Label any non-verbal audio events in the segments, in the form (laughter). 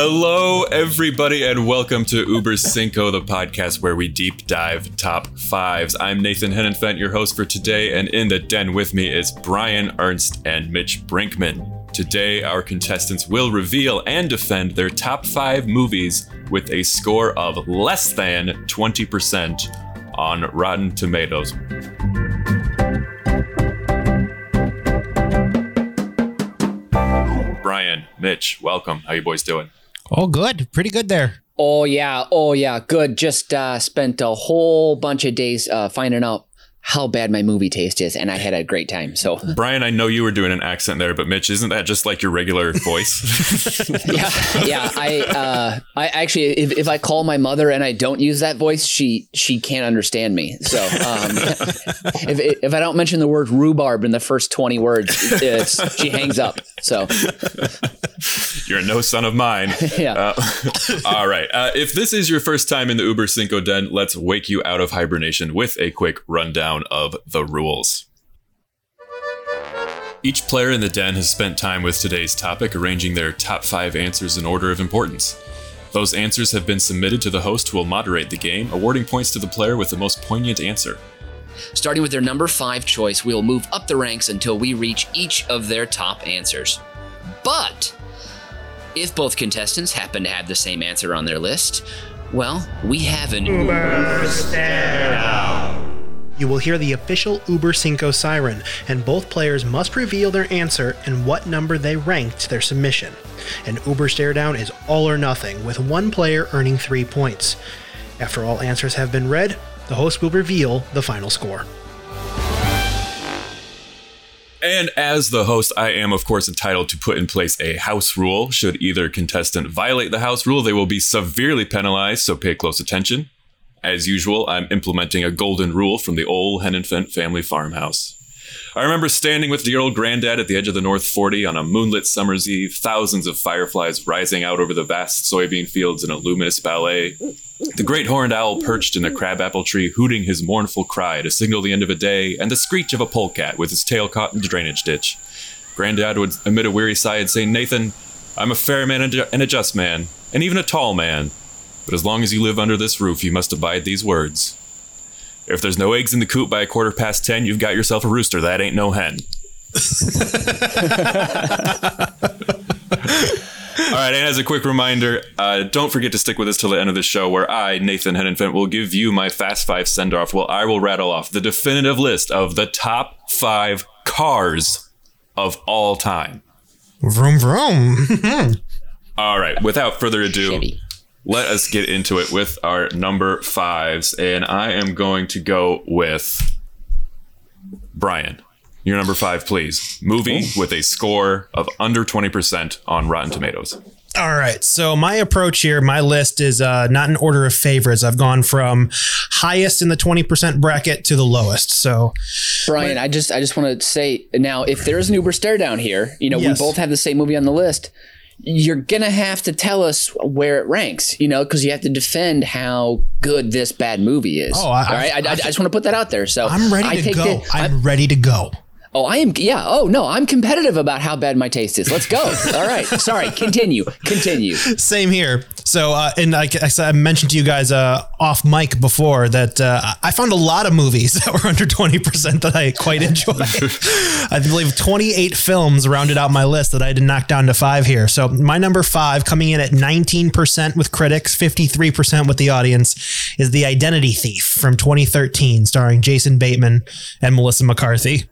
Hello, everybody, and welcome to Uber Cinco, the podcast where we deep dive top fives. I'm Nathan Hennenfent, your host for today, and in the den with me is Brian Ernst and Mitch Brinkman. Today, our contestants will reveal and defend their top five movies with a score of less than 20% on Rotten Tomatoes. Brian, Mitch, welcome. How you boys doing? Oh, good. Pretty good there. Oh, yeah. Good. Just spent a whole bunch of days finding out how bad my movie taste is, and I had a great time. So, Brian, I know you were doing an accent there, but Mitch, isn't that just like your regular voice? Yeah. I actually, if I call my mother and I don't use that voice, she can't understand me. So, if I don't mention the word rhubarb in the first 20 words, she hangs up. So, you're no son of mine. Yeah. All right. If this is your first time in the Uber Cinco Den, let's wake you out of hibernation with a quick rundown of the rules. Each player in the den has spent time with today's topic, arranging their top five answers in order of importance. Those answers have been submitted to the host, who will moderate the game, awarding points to the player with the most poignant answer. Starting with their number five choice, we will move up the ranks until we reach each of their top answers. But if both contestants happen to have the same answer on their list, well, we have an Uber Stare Down. You will hear the official Uber Cinco siren, and both players must reveal their answer and what number they ranked their submission. An Uber Stare Down is all or nothing, with one player earning 3 points. After all answers have been read, the host will reveal the final score. And as the host, I am, of course, entitled to put in place a house rule. Should either contestant violate the house rule, they will be severely penalized, so pay close attention. As usual, I'm implementing a golden rule from the old Hennenfent family farmhouse. I remember standing with dear old granddad at the edge of the North 40 on a moonlit summer's eve, thousands of fireflies rising out over the vast soybean fields in a luminous ballet. The great horned owl perched in a crabapple tree, hooting his mournful cry to signal the end of a day, and the screech of a polecat with his tail caught in the drainage ditch. Granddad would emit a weary sigh and say, "Nathan, I'm a fair man and a just man, and even a tall man. But as long as you live under this roof, you must abide these words. If there's no eggs in the coop by 10:15, you've got yourself a rooster. That ain't no hen." All right, and as a quick reminder, don't forget to stick with us till the end of the show, where I, Nathan Hennenfent, will give you my Fast Five send-off, while I will rattle off the definitive list of the top five cars of all time. Vroom, vroom. All right, without further ado... Chevy. Let us get into it with our number fives, and I am going to go with Brian. Your number five, please. Movie with a score of under 20% on Rotten Tomatoes. All right. So my approach here, my list is not in order of favorites. I've gone from highest in the 20% bracket to the lowest. So, Brian, I just want to say now, if there is an Uber Stare Down here, yes, we both have the same movie on the list. You're going to have to tell us where it ranks, because you have to defend how good this bad movie is. Oh, all right? I just want to put that out there. So I'm ready to go. I'm ready to go. Oh, I am. Yeah. Oh, no, I'm competitive about how bad my taste is. Let's go. All right. Sorry. Continue. Same here. So and I mentioned to you guys off mic before that I found a lot of movies that were under 20% that I quite enjoy. I believe 28 films rounded out my list that I did knock down to five here. So my number five, coming in at 19% with critics, 53% with the audience, is The Identity Thief from 2013, starring Jason Bateman and Melissa McCarthy.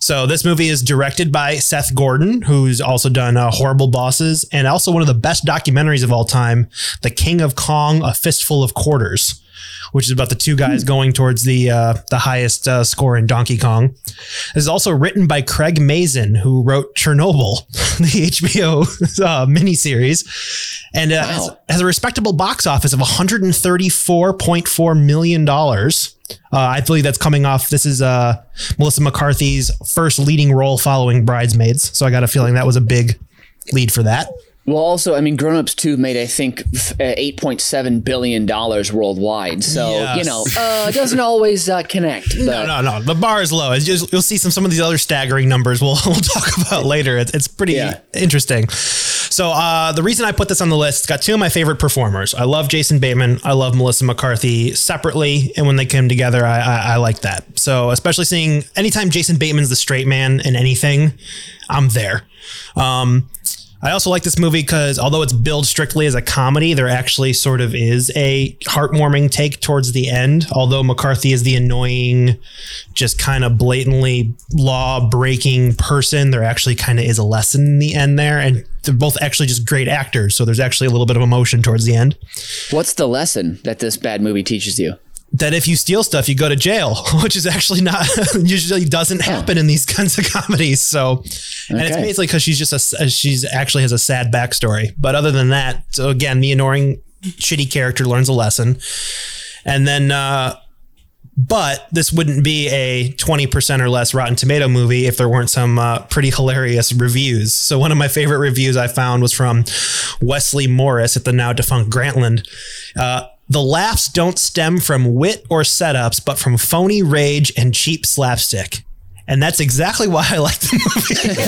So this movie is directed by Seth Gordon, who's also done Horrible Bosses, and also one of the best documentaries of all time, The King of Kong, A Fistful of Quarters, which is about the two guys going towards the highest score in Donkey Kong. This is also written by Craig Mazin, who wrote Chernobyl, the HBO miniseries, and has a respectable box office of $134.4 million. I believe that's coming off. This is Melissa McCarthy's first leading role following Bridesmaids. So I got a feeling that was a big lead for that. Well, also, I mean, Grown Ups 2 made, I think, $8.7 billion worldwide. So, yes, it doesn't always connect. No. The bar is low. It's just, you'll see some of these other staggering numbers we'll talk about later. It's pretty interesting. So the reason I put this on the list, it's got two of my favorite performers. I love Jason Bateman. I love Melissa McCarthy separately. And when they came together, I like that. So especially seeing anytime Jason Bateman's the straight man in anything, I'm there. I also like this movie because although it's billed strictly as a comedy, there actually sort of is a heartwarming take towards the end. Although McCarthy is the annoying, just kind of blatantly law-breaking person, there actually kind of is a lesson in the end there. And they're both actually just great actors. So there's actually a little bit of emotion towards the end. What's the lesson that this bad movie teaches you? That if you steal stuff, you go to jail, which is actually not usually doesn't happen in these kinds of comedies. So, and it's basically because she's just she's actually has a sad backstory. But other than that, so again, the annoying shitty character learns a lesson, and then, but this wouldn't be a 20% or less Rotten Tomato movie if there weren't some pretty hilarious reviews. So one of my favorite reviews I found was from Wesley Morris at the now defunct Grantland. The laughs don't stem from wit or setups, but from phony rage and cheap slapstick. And that's exactly why I like the movie.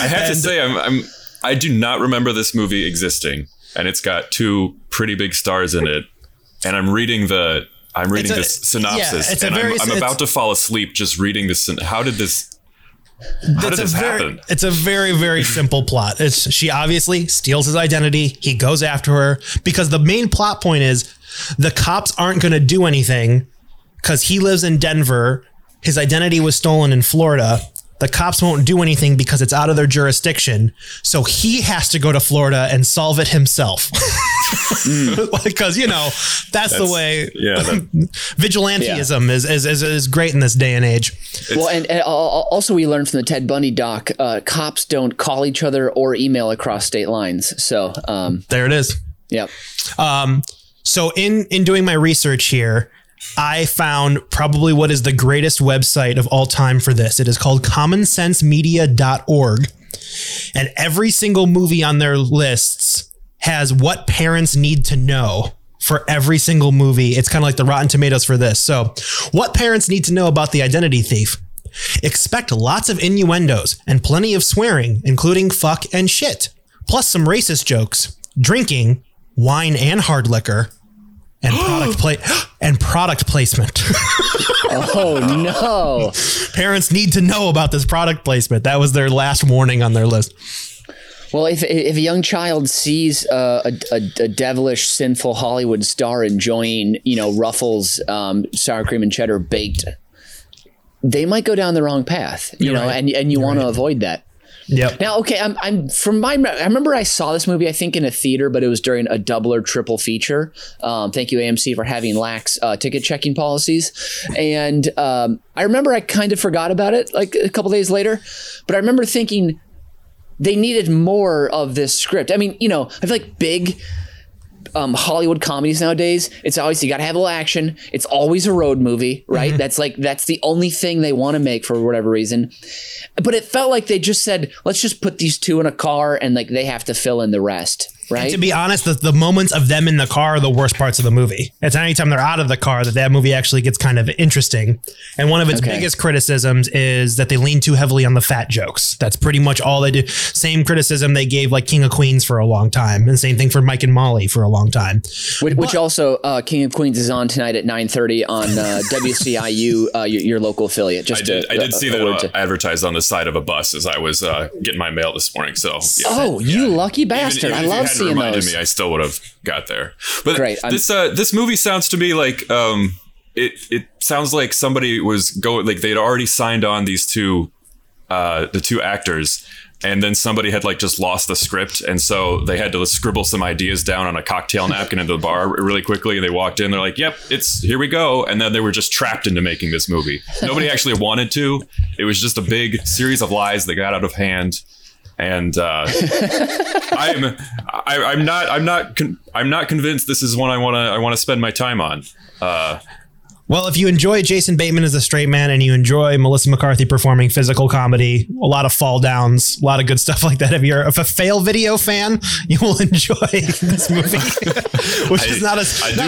I have to say, I do not remember this movie existing, and it's got two pretty big stars in it. And I'm reading the synopsis, and I'm about to fall asleep just reading this. How did this happen? It's a very, very simple plot. She obviously steals his identity. He goes after her because the main plot point is the cops aren't going to do anything because he lives in Denver. His identity was stolen in Florida. The cops won't do anything because it's out of their jurisdiction. So he has to go to Florida and solve it himself. Because, you know, that's the way vigilantism is great in this day and age. Well, and also we learned from the Ted Bundy doc, cops don't call each other or email across state lines. So there it is. Yeah. So in doing my research here, I found probably what is the greatest website of all time for this. It is called commonsensemedia.org. And every single movie on their lists has what parents need to know for every single movie. It's kind of like the Rotten Tomatoes for this. So what parents need to know about The Identity Thief. Expect lots of innuendos and plenty of swearing, including fuck and shit. Plus some racist jokes, drinking, wine and hard liquor. And product placement. Oh, no. Parents need to know about this product placement. That was their last warning on their list. Well, if a young child sees a devilish, sinful Hollywood star enjoying, you know, Ruffles, sour cream and cheddar baked, they might go down the wrong path, you want to avoid that. Yep. Now, okay, I remember I saw this movie, I think, in a theater, but it was during a double or triple feature. Thank you, AMC, for having lax ticket checking policies. And I remember I kind of forgot about it like a couple days later, but I remember thinking they needed more of this script. I mean, you know, I feel like big Hollywood comedies nowadays, it's always, you got to have a little action. It's always a road movie, right? Mm-hmm. That's the only thing they want to make for whatever reason. But it felt like they just said, let's just put these two in a car and like they have to fill in the rest. Right. And to be honest, the moments of them in the car are the worst parts of the movie. It's anytime they're out of the car that movie actually gets kind of interesting. And one of its biggest criticisms is that they lean too heavily on the fat jokes. That's pretty much all they do. Same criticism they gave like King of Queens for a long time. And same thing for Mike and Molly for a long time. Which also King of Queens is on tonight at 9:30 on WCIU, your local affiliate. I did see that advertised on the side of a bus as I was getting my mail this morning. So yeah. Oh, you lucky bastard. Even I love it. Reminded me, I still would have got there. But this movie sounds to me like it sounds like somebody was going, like they'd already signed on these two, the two actors, and then somebody had like just lost the script, and so they had to scribble some ideas down on a cocktail napkin into the bar really quickly. And they walked in, they're like, "Yep, it's here we go," and then they were just trapped into making this movie. Nobody actually wanted to. It was just a big series of lies that got out of hand. And I'm not convinced this is one I want to spend my time on. Well, if you enjoy Jason Bateman as a straight man and you enjoy Melissa McCarthy performing physical comedy, a lot of fall downs, a lot of good stuff like that. If you're a Fail Video fan, you will enjoy this movie. I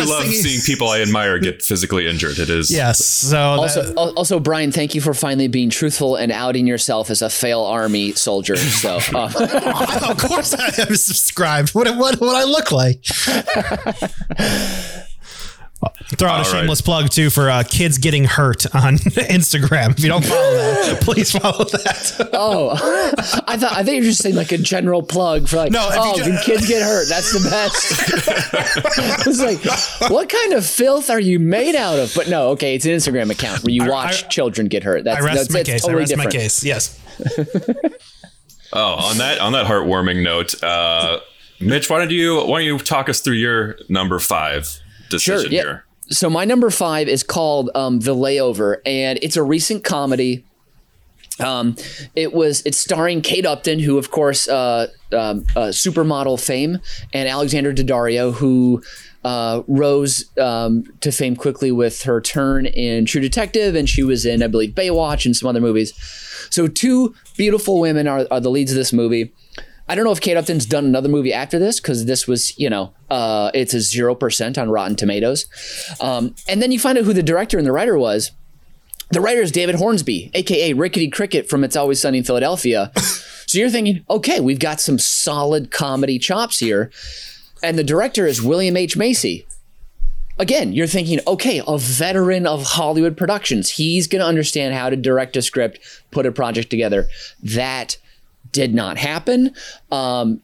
love seeing people I admire get physically injured. It is. Yes. So also, Brian, thank you for finally being truthful and outing yourself as a fail army soldier. So of course I am subscribed. What would I look like? Throw out a shameless plug too for kids getting hurt on Instagram. If you don't follow that, please follow that. I thought you were just saying like a general plug for like, kids get hurt. That's the best. It's like, what kind of filth are you made out of? But no, okay, it's an Instagram account where you watch children get hurt. That's totally different. I rest my case. Yes. on that heartwarming note, Mitch, why don't you talk us through your number five? Sure. Yeah. So my number five is called The Layover, and it's a recent comedy. It's starring Kate Upton, who of course supermodel fame, and Alexander Daddario, who rose to fame quickly with her turn in True Detective, and she was in, I believe, Baywatch and some other movies. So two beautiful women are the leads of this movie. I don't know if Kate Upton's done another movie after this, because this was, it's a 0% on Rotten Tomatoes. And then you find out who the director and the writer was. The writer is David Hornsby, a.k.a. Rickety Cricket from It's Always Sunny in Philadelphia. So you're thinking, okay, we've got some solid comedy chops here. And the director is William H. Macy. Again, you're thinking, okay, a veteran of Hollywood productions. He's going to understand how to direct a script, put a project together. That did not happen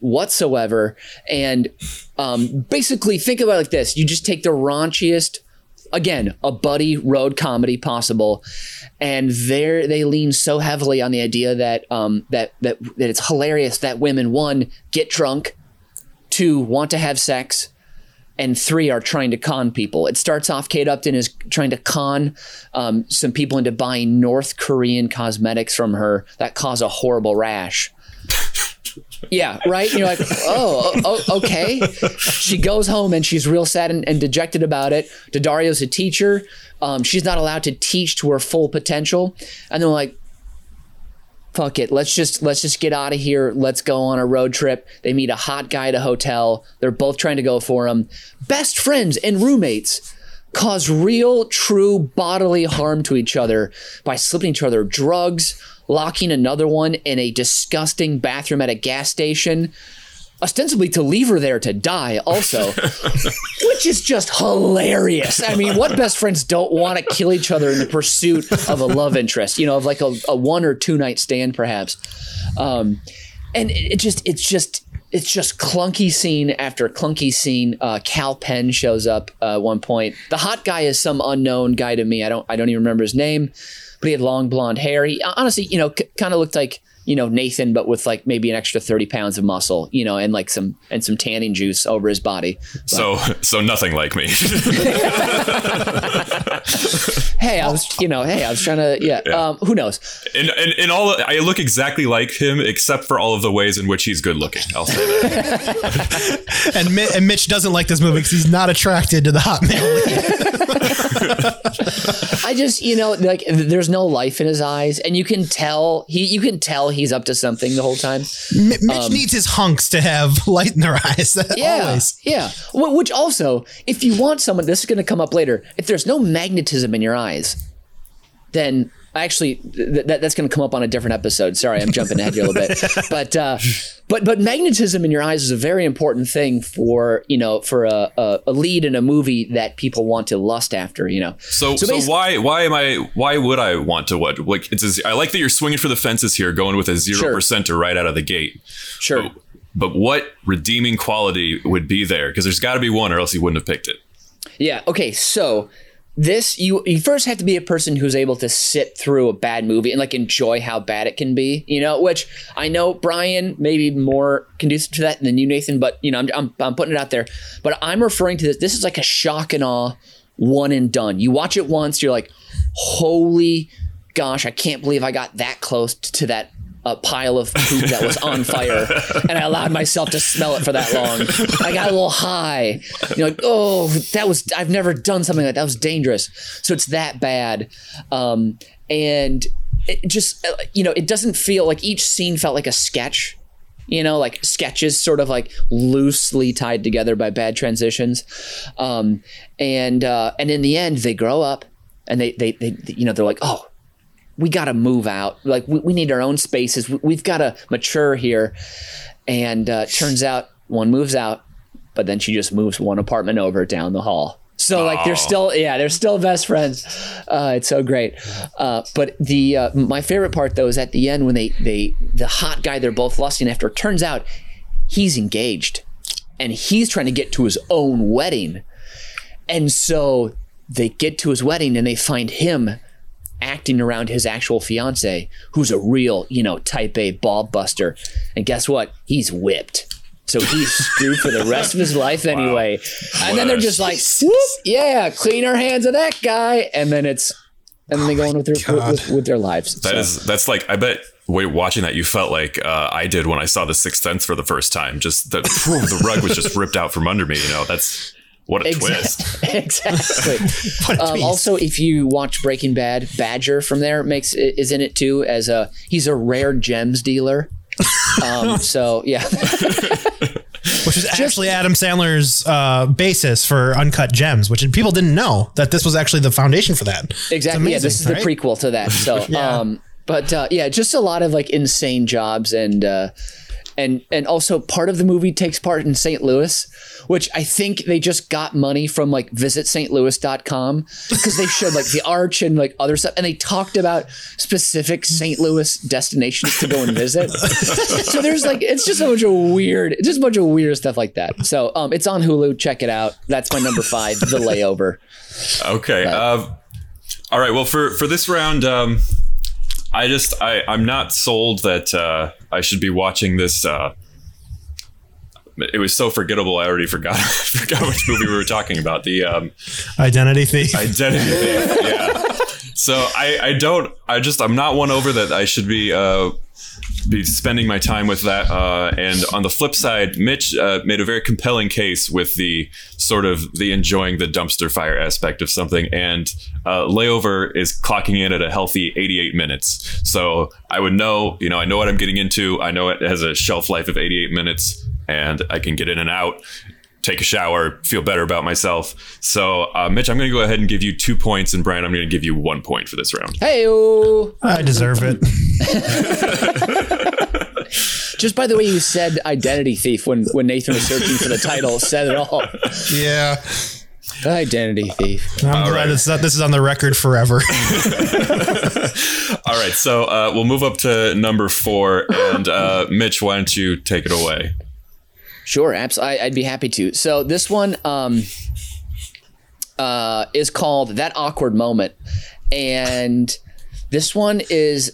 whatsoever. And basically think about it like this. You just take the raunchiest, again, a buddy road comedy possible. And there they lean so heavily on the idea that that it's hilarious that women, 1, get drunk, 2, want to have sex, and 3, are trying to con people. It starts off, Kate Upton is trying to con some people into buying North Korean cosmetics from her that cause a horrible rash. Yeah, right? And you're like, okay. She goes home and she's real sad and dejected about it. Daddario's a teacher. She's not allowed to teach to her full potential. And they're like, fuck it. Let's just get out of here. Let's go on a road trip. They meet a hot guy at a hotel. They're both trying to go for him. Best friends and roommates cause real, true bodily harm to each other by slipping each other drugs, locking another one in a disgusting bathroom at a gas station, ostensibly to leave her there to die also, which is just hilarious. I mean, what best friends don't want to kill each other in the pursuit of a love interest, of like a 1 or 2 night stand perhaps. And it's just clunky scene after clunky scene. Cal Penn shows up at one point. The hot guy is some unknown guy to me. I don't even remember his name, but he had long blonde hair. He honestly, kind of looked like, Nathan, but with like maybe an extra 30 pounds of muscle, and like some tanning juice over his body. But. So nothing like me. Hey, I was trying to, who knows? And I look exactly like him, except for all of the ways in which he's good looking. I'll say that. And Mitch doesn't like this movie because he's not attracted to the hot man. I just, like there's no life in his eyes, and you can tell he's up to something the whole time. Mitch needs his hunks to have light in their eyes. Yeah. Which also, if you want someone, this is going to come up later. If there's no magnetism in your eyes, then actually that's going to come up on a different episode. Sorry, I'm jumping ahead here a little bit. But magnetism in your eyes is a very important thing for a lead in a movie that people want to lust after. So why would I want to what? Like I like that you're swinging for the fences here, going with a 0%er right out of the gate. Sure. But what redeeming quality would be there? Because there's got to be one, or else he wouldn't have picked it. Yeah. Okay. So. This, you first have to be a person who's able to sit through a bad movie and like enjoy how bad it can be, which I know Brian maybe more conducive to that than you, Nathan, but I'm putting it out there, but I'm referring to this. This is like a shock and awe one and done. You watch it once, you're like, holy gosh, I can't believe I got that close to that a pile of poop that was on fire, and I allowed myself to smell it for that long. I got a little high. You know, like, oh, that was, I've never done something like that. That was dangerous. So it's that bad. And it just, you know, it doesn't feel like, each scene felt like a sketch, you know, like sketches sort of like loosely tied together by bad transitions. And in the end they grow up and they you know, they're like, oh, we got to move out. Like we need our own spaces. We've got to mature here. And turns out one moves out, but then she just moves one apartment over down the hall. So like they're still best friends. It's so great. But the my favorite part though is at the end when they the hot guy they're both lusting after, turns out he's engaged and he's trying to get to his own wedding. And so they get to his wedding and they find him acting around his actual fiance, who's a real, you know, type A ball buster. And guess what? He's whipped. So he's screwed for the rest of his life anyway. Wow. And then they're just like, whoop, yeah, clean our hands of that guy. And then it's, and then they go on with their lives. That's like, I bet watching that you felt like I did when I saw The Sixth Sense for the first time. Just the rug was just ripped out from under me. You know, that's what a twist. Exactly. Also, if you watch Breaking Bad, Badger from there is in it too, as he's a rare gems dealer. So yeah. Which is actually Adam Sandler's basis for Uncut Gems, which people didn't know that this was actually the foundation for that. Exactly. Amazing, yeah, this is the prequel to that. So, yeah. Yeah, just a lot of like insane jobs and also part of the movie takes part in St. Louis, which I think they just got money from like visitstlouis.com, because they showed like the arch and like other stuff. And they talked about specific St. Louis destinations to go and visit. So there's like, it's just a bunch of weird stuff like that. So it's on Hulu. Check it out. That's my number 5, The Layover. Okay. All right. Well, for this round, I'm not sold that I should be watching this. It was so forgettable. I already forgot which movie we were talking about. The Identity Thief. Identity Thief. Yeah. So I'm not won over that I should be spending my time with that. And on the flip side, Mitch made a very compelling case with the sort of the enjoying the dumpster fire aspect of something. And Layover is clocking in at a healthy 88 minutes. So I would know, you know, I know what I'm getting into. I know it has a shelf life of 88 minutes and I can get in and out, take a shower, feel better about myself. So Mitch, I'm going to go ahead and give you 2 points, and Brian, I'm going to give you 1 point for this round. Hey-o! I deserve it. Just by the way you said Identity Thief when Nathan was searching for the title, said it all. Yeah. Identity Thief. All right. This is on the record forever. All right. So we'll move up to number 4, and Mitch, why don't you take it away? Sure, absolutely. I'd be happy to. So this one is called That Awkward Moment, and this one is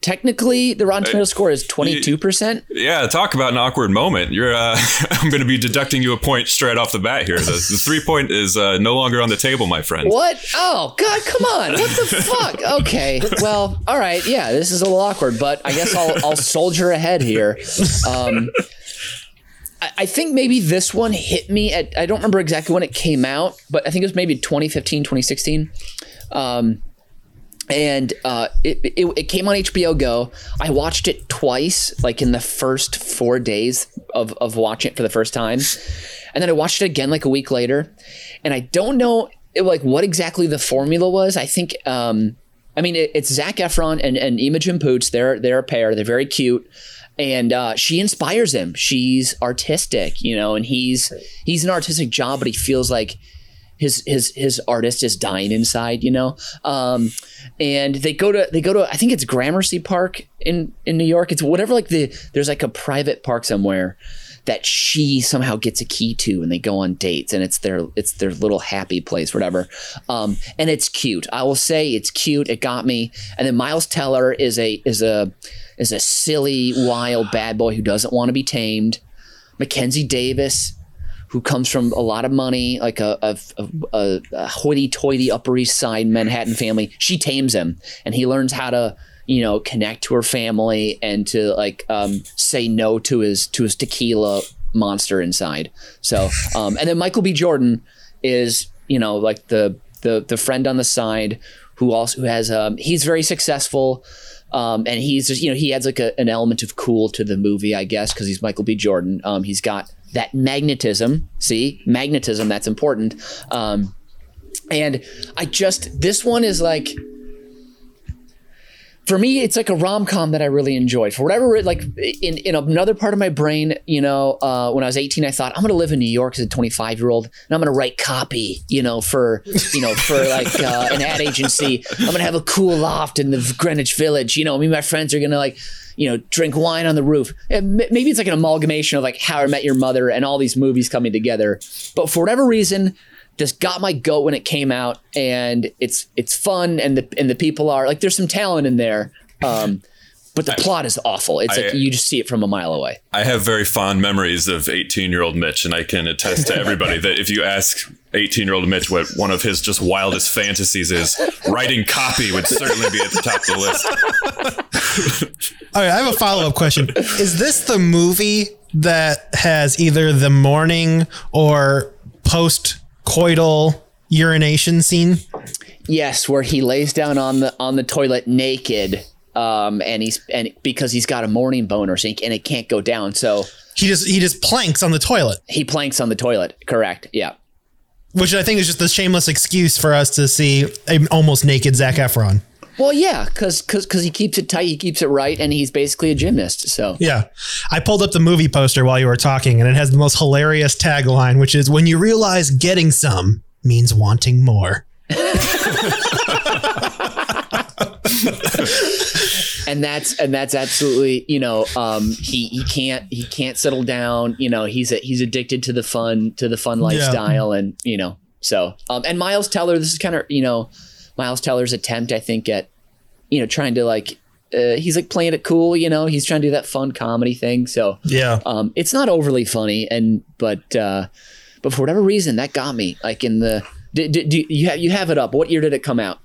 technically the Rotten Tomatoes score is 22%. Yeah, talk about an awkward moment. You're I'm going to be deducting you a point straight off the bat here. The 3 point is no longer on the table, my friend. What? Oh God, come on! What the fuck? Okay, well, all right, yeah, this is a little awkward, but I guess I'll soldier ahead here. I think maybe this one hit me at, I don't remember exactly when it came out, but I think it was maybe 2015, 2016. And it came on HBO Go. I watched it twice, like in the first 4 days of watching it for the first time. And then I watched it again like a week later. And I don't know like what exactly the formula was. I think, it's Zac Efron and Imogen Poots. They're a pair. They're very cute. And she inspires him. She's artistic, you know, and he's an artistic job, but he feels like his artist is dying inside, you know. And they go to I think it's Gramercy Park in New York. It's whatever, like there's like a private park somewhere that she somehow gets a key to, and they go on dates, and it's their little happy place, whatever. And it's cute. I will say it's cute. It got me. And then Miles Teller is a silly, wild bad boy who doesn't want to be tamed. Mackenzie Davis, who comes from a lot of money, like a hoity-toity Upper East Side Manhattan family, she tames him, and he learns how to you know, connect to her family and to like say no to his tequila monster inside. So and then Michael B. Jordan is, you know, like the friend on the side who has he's very successful. And he's just, you know, he adds like an element of cool to the movie, I guess, because he's Michael B. Jordan. He's got that magnetism. See, magnetism, that's important. And I just, this one is like, for me, it's like a rom-com that I really enjoyed. For whatever, like in another part of my brain, you know, when I was 18, I thought I'm going to live in New York as a 25-year-old, and I'm going to write copy, for like an ad agency. I'm going to have a cool loft in the Greenwich Village. You know, me and my friends are going to like, you know, drink wine on the roof. And maybe it's like an amalgamation of like How I Met Your Mother and all these movies coming together. But for whatever reason, this got my goat when it came out, and it's fun, and the people are like, there's some talent in there, but the plot is awful. It's like you just see it from a mile away. I have very fond memories of 18-year-old Mitch, and I can attest to everybody that if you ask 18-year-old Mitch what one of his just wildest fantasies is, writing copy would certainly be at the top of the list. All right, I have a follow-up question. Is this the movie that has either the morning or post coital urination scene? Yes, where he lays down on the toilet naked, and because he's got a morning boner sink and it can't go down, so he just planks on the toilet. He planks on the toilet, correct? Yeah, which I think is just the shameless excuse for us to see an almost naked Zac Efron. Well, yeah, because he keeps it tight, he keeps it right, and he's basically a gymnast. So yeah, I pulled up the movie poster while you were talking, and it has the most hilarious tagline, which is, "When you realize getting some means wanting more." and that's absolutely, you know, he can't settle down. You know, he's addicted to the fun lifestyle, yeah. And you know, so and Miles Teller, this is kind of, you know, Miles Teller's attempt, I think, at, you know, trying to like, he's like playing it cool, you know, he's trying to do that fun comedy thing. So yeah, it's not overly funny, but for whatever reason, that got me. Like in the, do you have it up? What year did it come out?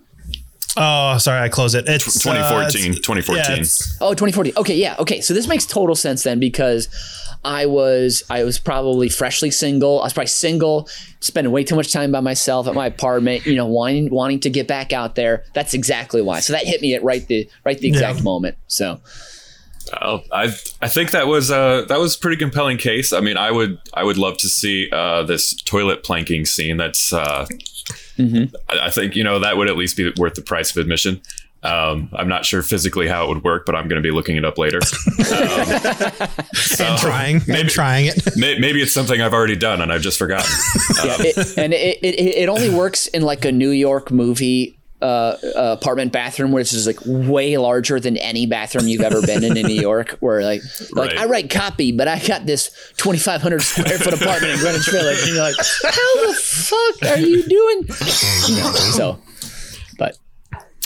Oh, sorry, I closed it. It's 2014. 2014. Yeah, 2014. Okay, yeah. Okay, so this makes total sense then, because I was probably freshly single. I was probably single, spending way too much time by myself at my apartment, you know, wanting to get back out there. That's exactly why. So that hit me at right the exact moment. So I think that was a pretty compelling case. I mean, I would love to see this toilet planking scene. That's mm-hmm. I think, you know, that would at least be worth the price of admission. I'm not sure physically how it would work, but I'm going to be looking it up later. So I'm trying it. Maybe it's something I've already done and I've just forgotten. It only works in like a New York movie apartment bathroom, which is like way larger than any bathroom you've ever been in New York, where like right. I write copy, but I got this 2,500 square foot apartment in Greenwich Village, and you're like, how the fuck are you doing? So, but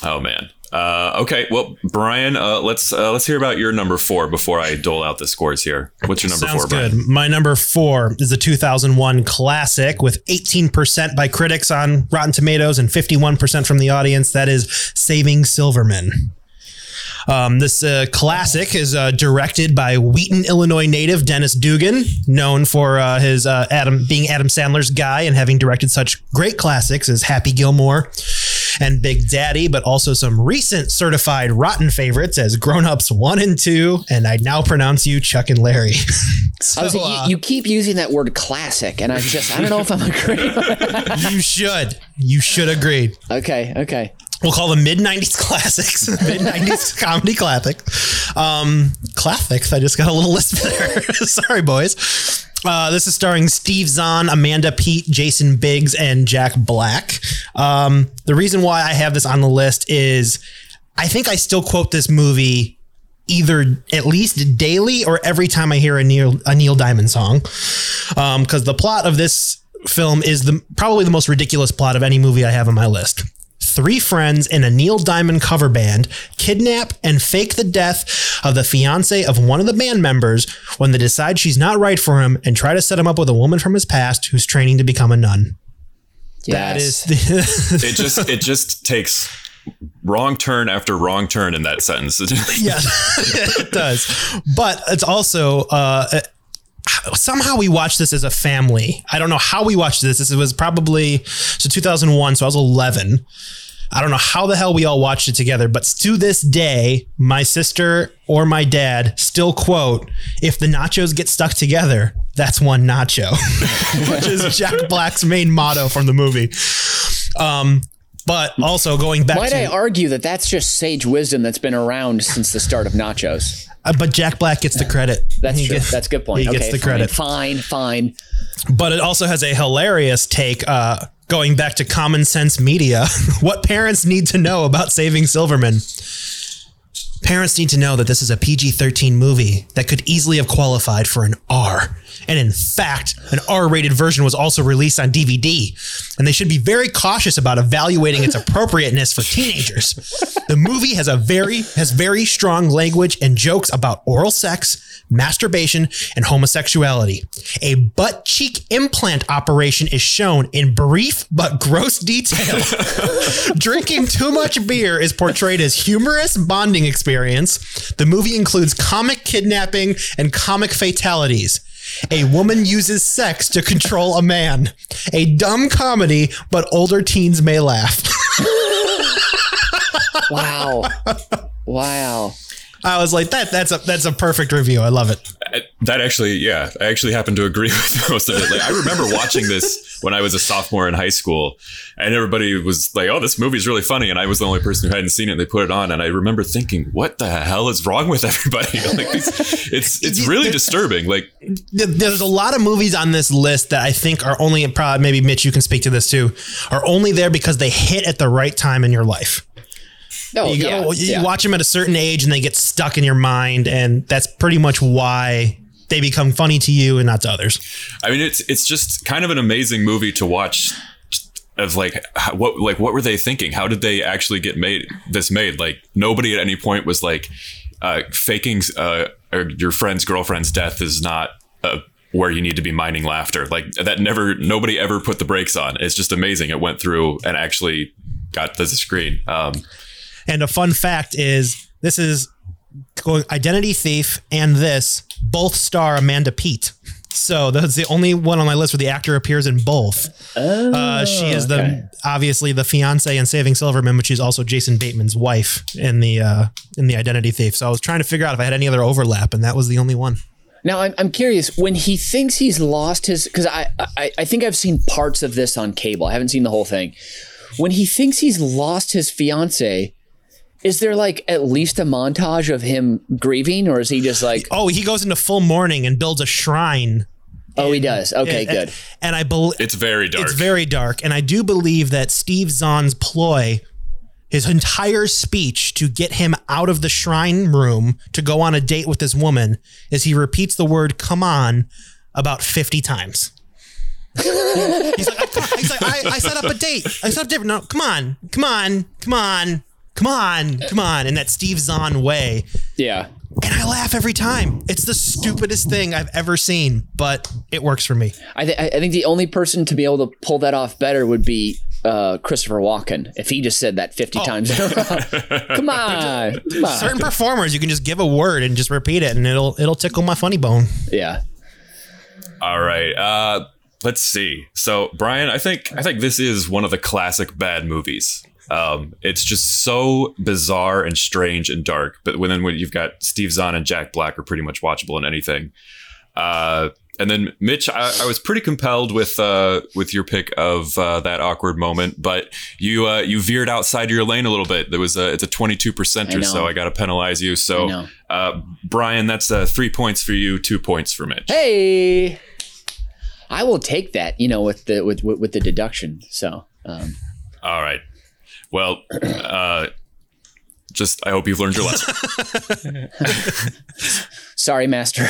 oh man. Okay, well, Brian, let's hear about your number 4 before I dole out the scores here. What's your number 4, Brian? Good. My number 4 is a 2001 classic with 18% by critics on Rotten Tomatoes and 51% from the audience. That is Saving Silverman. This classic is directed by Wheaton, Illinois native Dennis Dugan, known for his being Adam Sandler's guy and having directed such great classics as Happy Gilmore and Big Daddy, but also some recent certified rotten favorites as Grown Ups 1 and 2, and I Now Pronounce You Chuck and Larry. So, you keep using that word classic, and I don't know if I'm agreeing. You should agree. Okay. We'll call them mid-90s classics, mid-90s comedy classics. Classics, I just got a little lisp there. Sorry, boys. This is starring Steve Zahn, Amanda Peet, Jason Biggs, and Jack Black. The reason why I have this on the list is I think I still quote this movie either at least daily or every time I hear a Neil Diamond song, because the plot of this film is probably the most ridiculous plot of any movie I have on my list. 3 friends in a Neil Diamond cover band kidnap and fake the death of the fiance of one of the band members when they decide she's not right for him and try to set him up with a woman from his past who's training to become a nun. Yes. That is it just takes wrong turn after wrong turn in that sentence. Yeah, it does. But it's also somehow we watched this as a family. I don't know how we watched this. This was probably 2001. So I was 11. I don't know how the hell we all watched it together, but to this day, my sister or my dad still quote, "If the nachos get stuck together, that's one nacho," which is Jack Black's main motto from the movie. But also going back Might I argue that that's just sage wisdom that's been around since the start of nachos. But Jack Black gets the credit. That's true. That's a good point. He gets the credit. Fine. But it also has a hilarious take, going back to Common Sense Media. What parents need to know about Saving Silverman. Parents need to know that this is a PG-13 movie that could easily have qualified for an R. And in fact, an R-rated version was also released on DVD. And they should be very cautious about evaluating its appropriateness for teenagers. The movie has very strong language and jokes about oral sex, masturbation, and homosexuality. A butt cheek implant operation is shown in brief but gross detail. Drinking too much beer is portrayed as humorous bonding experience. The movie includes comic kidnapping and comic fatalities. A woman uses sex to control a man. A dumb comedy, but older teens may laugh. Wow. I was like, that's a perfect review. I love it. I actually happen to agree with most of it. Like, I remember watching this when I was a sophomore in high school, and everybody was like, "Oh, this movie's really funny," and I was the only person who hadn't seen it. And they put it on, and I remember thinking, "What the hell is wrong with everybody?" Like, it's really disturbing. Like, there's a lot of movies on this list that I think are only, probably, maybe Mitch, you can speak to this too, are only there because they hit at the right time in your life. You watch them at a certain age and they get stuck in your mind, and that's pretty much why they become funny to you and not to others. I mean, it's just kind of an amazing movie to watch. Of what were they thinking? How did they actually get made? Like, nobody at any point was like, faking your girlfriend's death is not where you need to be mining laughter. Like, that nobody ever put the brakes on. It's just amazing. It went through and actually got to the screen. And a fun fact is, this is going Identity Thief and this both star Amanda Peet. So that's the only one on my list where the actor appears in both. Oh, she is obviously the fiance in Saving Silverman, but she's also Jason Bateman's wife in the Identity Thief. So I was trying to figure out if I had any other overlap, and that was the only one. Now I'm curious, when he thinks he's lost his, because I think I've seen parts of this on cable. I haven't seen the whole thing. When he thinks he's lost his fiance, is there like at least a montage of him grieving, or is he just like... Oh, he goes into full mourning and builds a shrine. Oh, he does. Okay, good. And I believe... It's very dark. It's very dark. And I do believe that Steve Zahn's ploy, his entire speech to get him out of the shrine room to go on a date with this woman, is he repeats the word, "come on," about 50 times. He's like, I set up a date. I set up a date. No, come on. Come on. Come on. Come on, come on, in that Steve Zahn way. Yeah. And I laugh every time. It's the stupidest thing I've ever seen, but it works for me. I think the only person to be able to pull that off better would be Christopher Walken, if he just said that 50 times in a row. Come on, come on. Certain performers, you can just give a word and just repeat it, and it'll tickle my funny bone. Yeah. All right. Let's see. So, Brian, I think this is one of the classic bad movies. It's just so bizarre and strange and dark. But when you've got Steve Zahn and Jack Black are pretty much watchable in anything. And then Mitch, I was pretty compelled with your pick of That Awkward Moment, but you veered outside your lane a little bit. There was it's a 22% or so. I got to penalize you. So Brian, that's 3 points for you, 2 points for Mitch. Hey, I will take that. You know, with the deduction. So all right. Well, I hope you've learned your lesson. Sorry, master.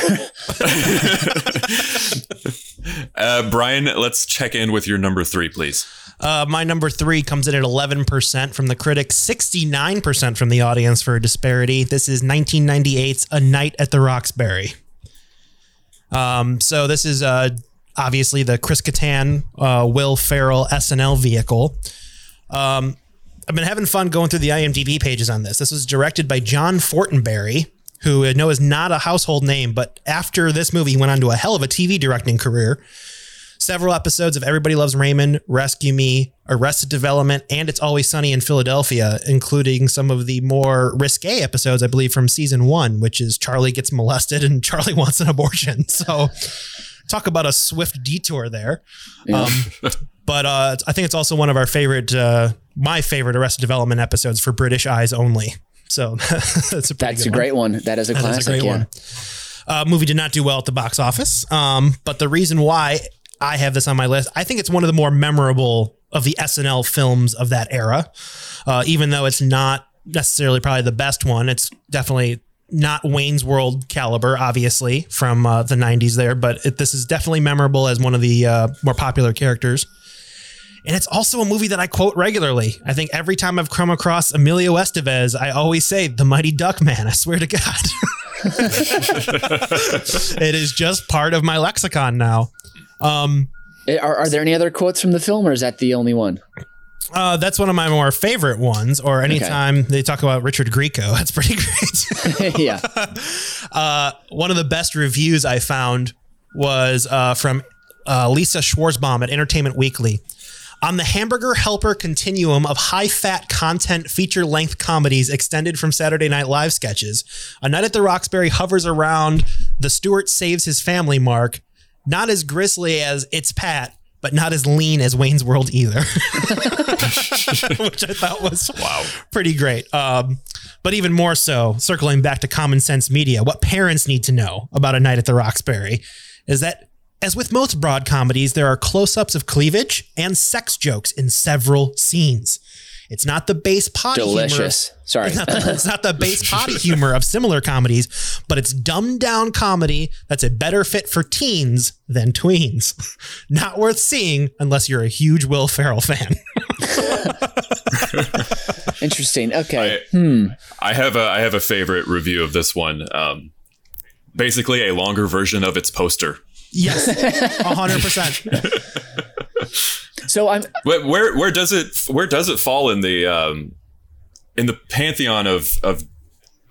Brian, let's check in with your number 3, please. My number 3 comes in at 11% from the critics, 69% from the audience for a disparity. This is 1998's A Night at the Roxbury. So this is obviously the Chris Kattan, Will Ferrell SNL vehicle. I've been having fun going through the IMDb pages on this. This was directed by John Fortenberry, who I know is not a household name, but after this movie, he went on to a hell of a TV directing career. Several episodes of Everybody Loves Raymond, Rescue Me, Arrested Development, and It's Always Sunny in Philadelphia, including some of the more risque episodes, I believe, from season one, which is Charlie Gets Molested and Charlie Wants an Abortion. So talk about a swift detour there. Yeah. But I think it's also one of our favorite, my favorite Arrested Development episodes for British eyes only. So that's a great one. That is a classic. Is a great one. Movie did not do well at the box office. But the reason why I have this on my list, I think it's one of the more memorable of the SNL films of that era. Even though it's not necessarily probably the best one, it's definitely not Wayne's World caliber, obviously, from the 90s there. But this is definitely memorable as one of the more popular characters. And it's also a movie that I quote regularly. I think every time I've come across Emilio Estevez, I always say, the mighty duck man, I swear to God. It is just part of my lexicon now. Are there any other quotes from the film, or is that the only one? That's one of my more favorite ones, or anytime they talk about Richard Grieco, that's pretty great. Yeah. One of the best reviews I found was from Lisa Schwarzbaum at Entertainment Weekly. On the hamburger helper continuum of high-fat content feature-length comedies extended from Saturday Night Live sketches, A Night at the Roxbury hovers around the Stewart saves his family mark. Not as grisly as It's Pat, but not as lean as Wayne's World either, which I thought was pretty great. But even more so, circling back to Common Sense Media, what parents need to know about A Night at the Roxbury is that, as with most broad comedies, there are close-ups of cleavage and sex jokes in several scenes. It's not the base potty humor of similar comedies, but it's dumbed down comedy that's a better fit for teens than tweens. Not worth seeing unless you're a huge Will Ferrell fan. Interesting. Okay. I have a favorite review of this one. Basically a longer version of its poster. Yes, 100%. So I'm where does it fall in the pantheon of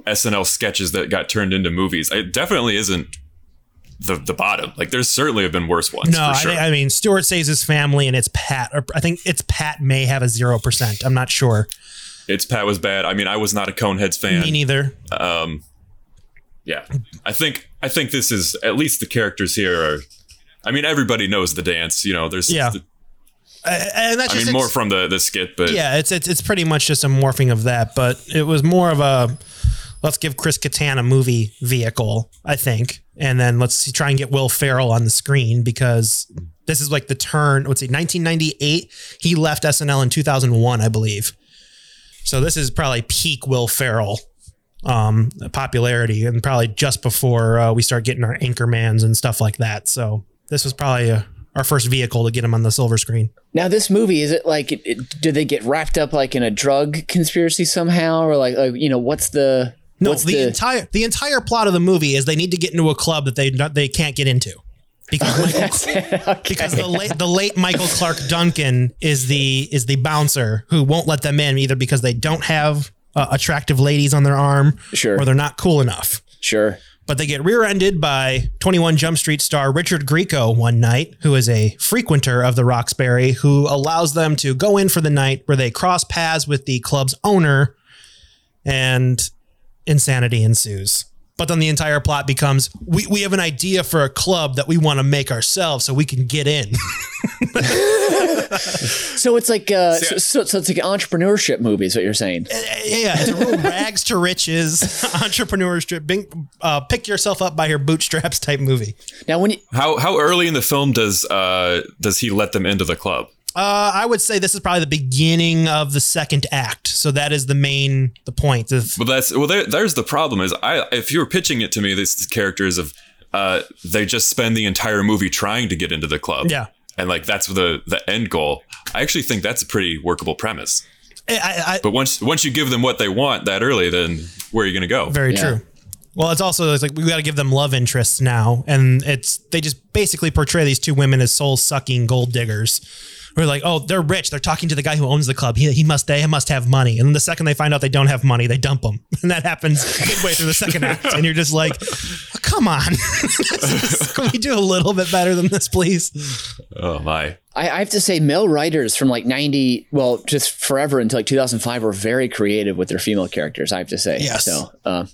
SNL sketches that got turned into movies? It definitely isn't the bottom. Like, there's certainly have been worse ones. No, for sure. I mean, Stewart saves his family, and It's Pat. I think It's Pat may have a 0%. I'm not sure. It's Pat was bad. I mean, I was not a Coneheads fan. Me neither. Yeah, I think this is, at least the characters here are, I mean, everybody knows the dance, you know, there's, yeah. And that's more from the skit, but yeah, it's pretty much just a morphing of that, but it was more of a, let's give Chris Kattan a movie vehicle, I think. And then let's try and get Will Ferrell on the screen, because this is like the turn, 1998, he left SNL in 2001, I believe. So this is probably peak Will Ferrell popularity, and probably just before we start getting our Anchormans and stuff like that. So this was probably our first vehicle to get him on the silver screen. Now, this movie, is it like, do they get wrapped up like in a drug conspiracy somehow, or like you know, what's the? No, what's the entire plot of the movie is they need to get into a club that they can't get into. Because the late Michael Clark Duncan is the bouncer who won't let them in, either because they don't have attractive ladies on their arm, or they're not cool enough. Sure. But they get rear-ended by 21 Jump Street star Richard Grieco one night, who is a frequenter of the Roxbury, who allows them to go in for the night, where they cross paths with the club's owner, and insanity ensues. But then the entire plot becomes, we have an idea for a club that we want to make ourselves so we can get in. So it's like so it's like an entrepreneurship movie is what you're saying. Yeah, it's a real rags to riches entrepreneurship, pick yourself up by your bootstraps type movie. Now, when how early in the film does he let them into the club? I would say this is probably the beginning of the second act. So that is the point of. Well, there's the problem is, if you were pitching it to me, these characters they just spend the entire movie trying to get into the club. Yeah. And like, that's the end goal. I actually think that's a pretty workable premise. But once you give them what they want that early, then where are you going to go? Very true. Well, it's like, we got to give them love interests now. And they just basically portray these two women as soul sucking gold diggers We're like, oh, they're rich. They're talking to the guy who owns the club. They must have money. And the second they find out they don't have money, they dump them. And that happens midway through the second act. And you're just like, oh, come on. Can we do a little bit better than this, please? Oh, my. I have to say, male writers from like 90, well, just forever until like 2005 were very creative with their female characters, I have to say. Yes. So, well,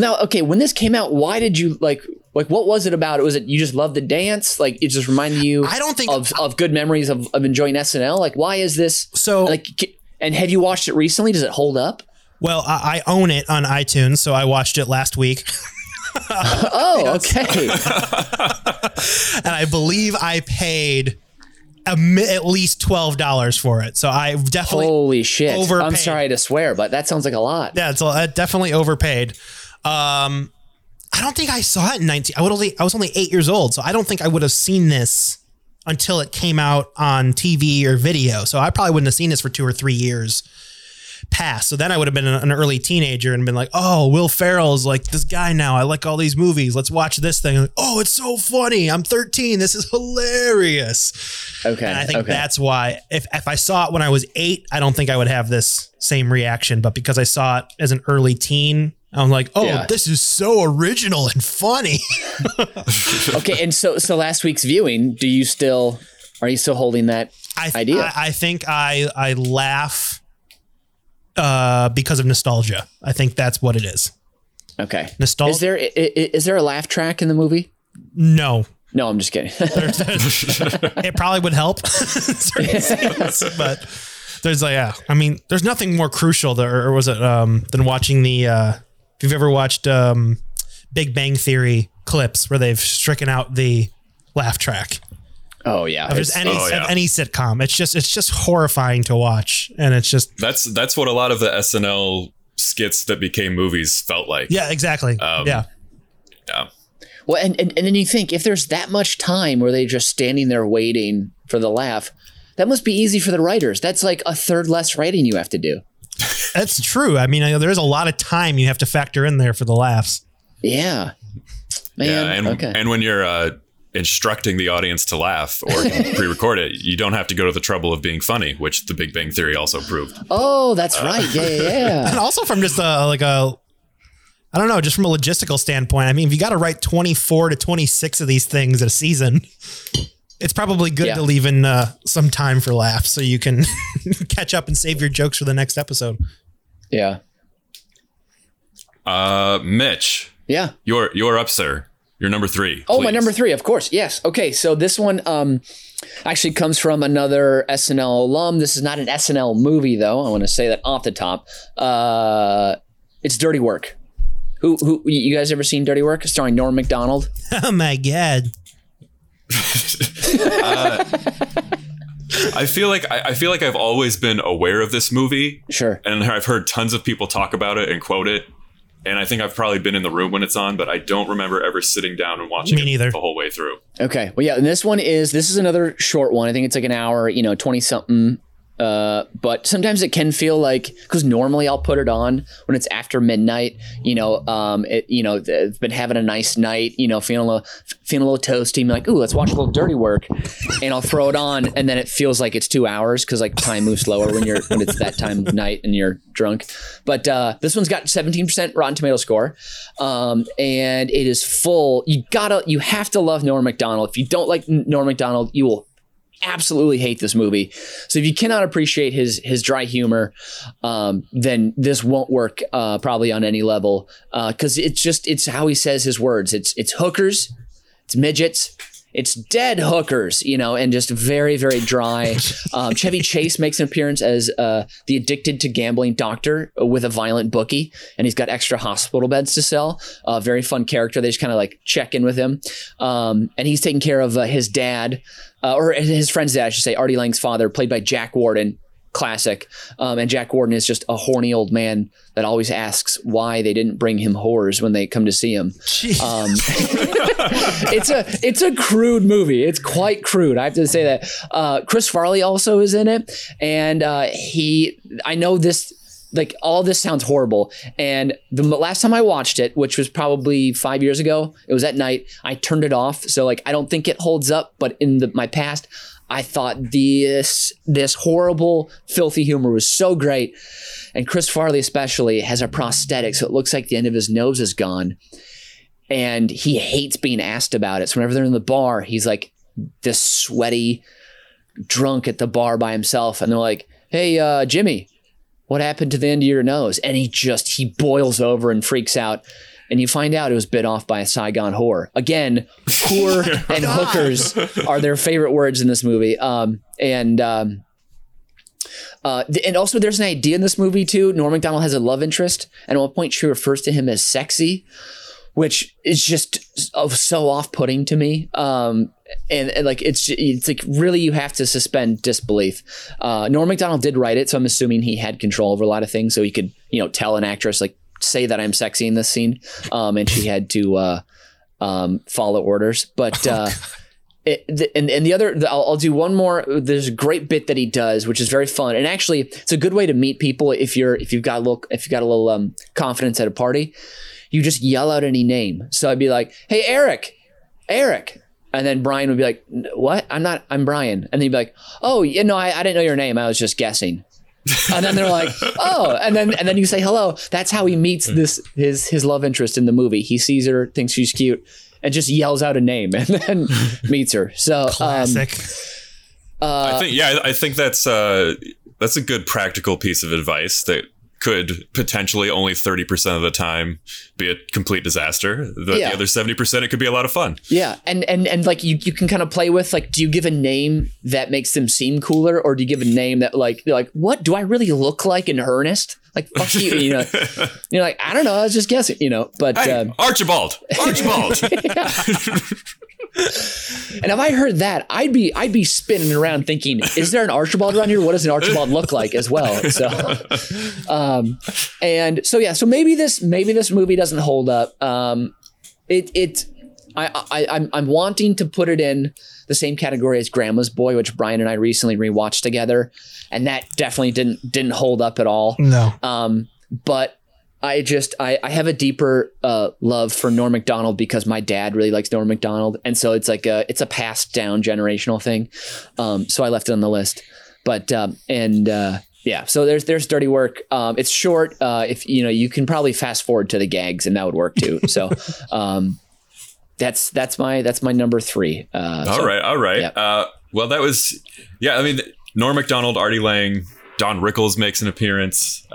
now, okay, when this came out, why did you like, what was it about? Was it you just loved the dance? Like, it just reminded you of good memories of enjoying SNL? Like, why is this? So, like, and have you watched it recently? Does it hold up? Well, I own it on iTunes, so I watched it last week. Oh, okay. And I believe I paid at least $12 for it. So I definitely holy shit overpaid. I'm sorry to swear, but that sounds like a lot. Yeah, I definitely overpaid. I don't think I saw it in 19. I was only 8 years old, so I don't think I would have seen this until it came out on TV or video. So I probably wouldn't have seen this for 2 or 3 years past. So then I would have been an early teenager and been like, oh, Will Ferrell's like this guy now. I like all these movies. Let's watch this thing. Like, oh, it's so funny. I'm 13. This is hilarious. Okay. And I think that's why if I saw it when I was 8, I don't think I would have this same reaction. But because I saw it as an early teen, I'm like, oh, yeah, this is so original and funny. Okay. And so last week's viewing, are you still holding that idea? I think I laugh because of nostalgia. I think that's what it is. Okay. Nostalgia. Is there a laugh track in the movie? No, I'm just kidding. It probably would help. But there's like, yeah, I mean, there's nothing more crucial than watching if you've ever watched Big Bang Theory clips where they've stricken out the laugh track. Oh yeah. Of any sitcom. It's just horrifying to watch. And it's just, that's what a lot of the SNL skits that became movies felt like. Yeah, exactly. Yeah. Well, and then you think if there's that much time where they're just standing there waiting for the laugh, that must be easy for the writers. That's like a third less writing you have to do. That's true. I mean, there is a lot of time you have to factor in there for the laughs. Yeah, man. Yeah, and when you're, instructing the audience to laugh or pre-record it, you don't have to go to the trouble of being funny, which the Big Bang Theory also proved. Oh, that's right. Yeah. And also from just just from a logistical standpoint, I mean, if you got to write 24 to 26 of these things a season, it's probably good to leave in some time for laughs so you can catch up and save your jokes for the next episode. Yeah. Mitch. Yeah. You're up, sir. Your number three. Oh, please. My number three, of course. Yes. Okay. So this one actually comes from another SNL alum. This is not an SNL movie, though. I want to say that off the top. It's Dirty Work. Who you guys ever seen Dirty Work? Starring Norm Macdonald. Oh my God. I feel like I've always been aware of this movie. Sure. And I've heard tons of people talk about it and quote it. And I think I've probably been in the room when it's on, but I don't remember ever sitting down and watching it the whole way through. Okay. Well, yeah. And this is another short one. I think it's like an hour, 20 something. But sometimes it can feel like, because normally I'll put it on when it's after midnight, I've been having a nice night, feeling a little toasty and like, ooh, let's watch a little Dirty Work, and I'll throw it on. And then it feels like it's 2 hours. Cause like time moves slower when it's that time of night and you're drunk. But, this one's got 17% Rotten Tomatoes score. And it is full. You have to love Norm Macdonald. If you don't like Norm Macdonald, you will absolutely hate this movie. So if you cannot appreciate his dry humor, then this won't work probably on any level, because it's how he says his words. It's hookers, it's midgets, it's dead hookers, and just very, very dry. Chevy Chase makes an appearance as the addicted to gambling doctor with a violent bookie, and he's got extra hospital beds to sell. Very fun character. They just kind of like check in with him. And he's taking care of his dad, or his friend's dad, I should say, Artie Lang's father, played by Jack Warden. Classic. And Jack Warden is just a horny old man that always asks why they didn't bring him whores when they come to see him. It's a crude movie. It's quite crude. I have to say that. Chris Farley also is in it. And I know this, like all this sounds horrible. And the last time I watched it, which was probably 5 years ago, it was at night. I turned it off. So like, I don't think it holds up, but in my past, I thought this horrible, filthy humor was so great. And Chris Farley especially has a prosthetic, so it looks like the end of his nose is gone. And he hates being asked about it. So whenever they're in the bar, he's like this sweaty drunk at the bar by himself. And they're like, hey, Jimmy, what happened to the end of your nose? And he boils over and freaks out. And you find out it was bit off by a Saigon whore. Again, whore and hookers are their favorite words in this movie. And also there's an idea in this movie too. Norm Macdonald has a love interest. And at one point she refers to him as sexy, which is just so off-putting to me. It's like really you have to suspend disbelief. Norm Macdonald did write it, so I'm assuming he had control over a lot of things. So he could, tell an actress like, say that I'm sexy in this scene, and she had to follow orders. But I'll do one more. There's a great bit that he does, which is very fun, and actually it's a good way to meet people if you've got a little confidence at a party. You just yell out any name. So I'd be like, "Hey, Eric," and then Brian would be like, "What? I'm Brian," and then he'd be like, "Oh, I didn't know your name. I was just guessing." And then they're like, oh, and then you say hello. That's how he meets his love interest in the movie. He sees her, thinks she's cute, and just yells out a name and then meets her. So classic. I think that's a good practical piece of advice that could potentially only 30% of the time be a complete disaster. The other 70%, it could be a lot of fun. Yeah. And like you can kind of play with, like, do you give a name that makes them seem cooler, or do you give a name that like, what do I really look like in earnest? Like, fuck you, you're like, I don't know. I was just guessing, but hey, Archibald. And if I heard that, I'd be spinning around thinking, is there an Archibald around here? What does an Archibald look like as well? So, so maybe this movie doesn't hold up. I'm wanting to put it in the same category as Grandma's Boy, which Brian and I recently rewatched together, and that definitely didn't hold up at all. No. But I have a deeper love for Norm Macdonald because my dad really likes Norm Macdonald. And so it's like it's a passed down generational thing. So I left it on the list. But so there's Dirty Work. It's short. If you can probably fast forward to the gags and that would work too. So that's my number 3. All right. Yeah. Well, that was, yeah. I mean, Norm Macdonald, Artie Lang, Don Rickles makes an appearance.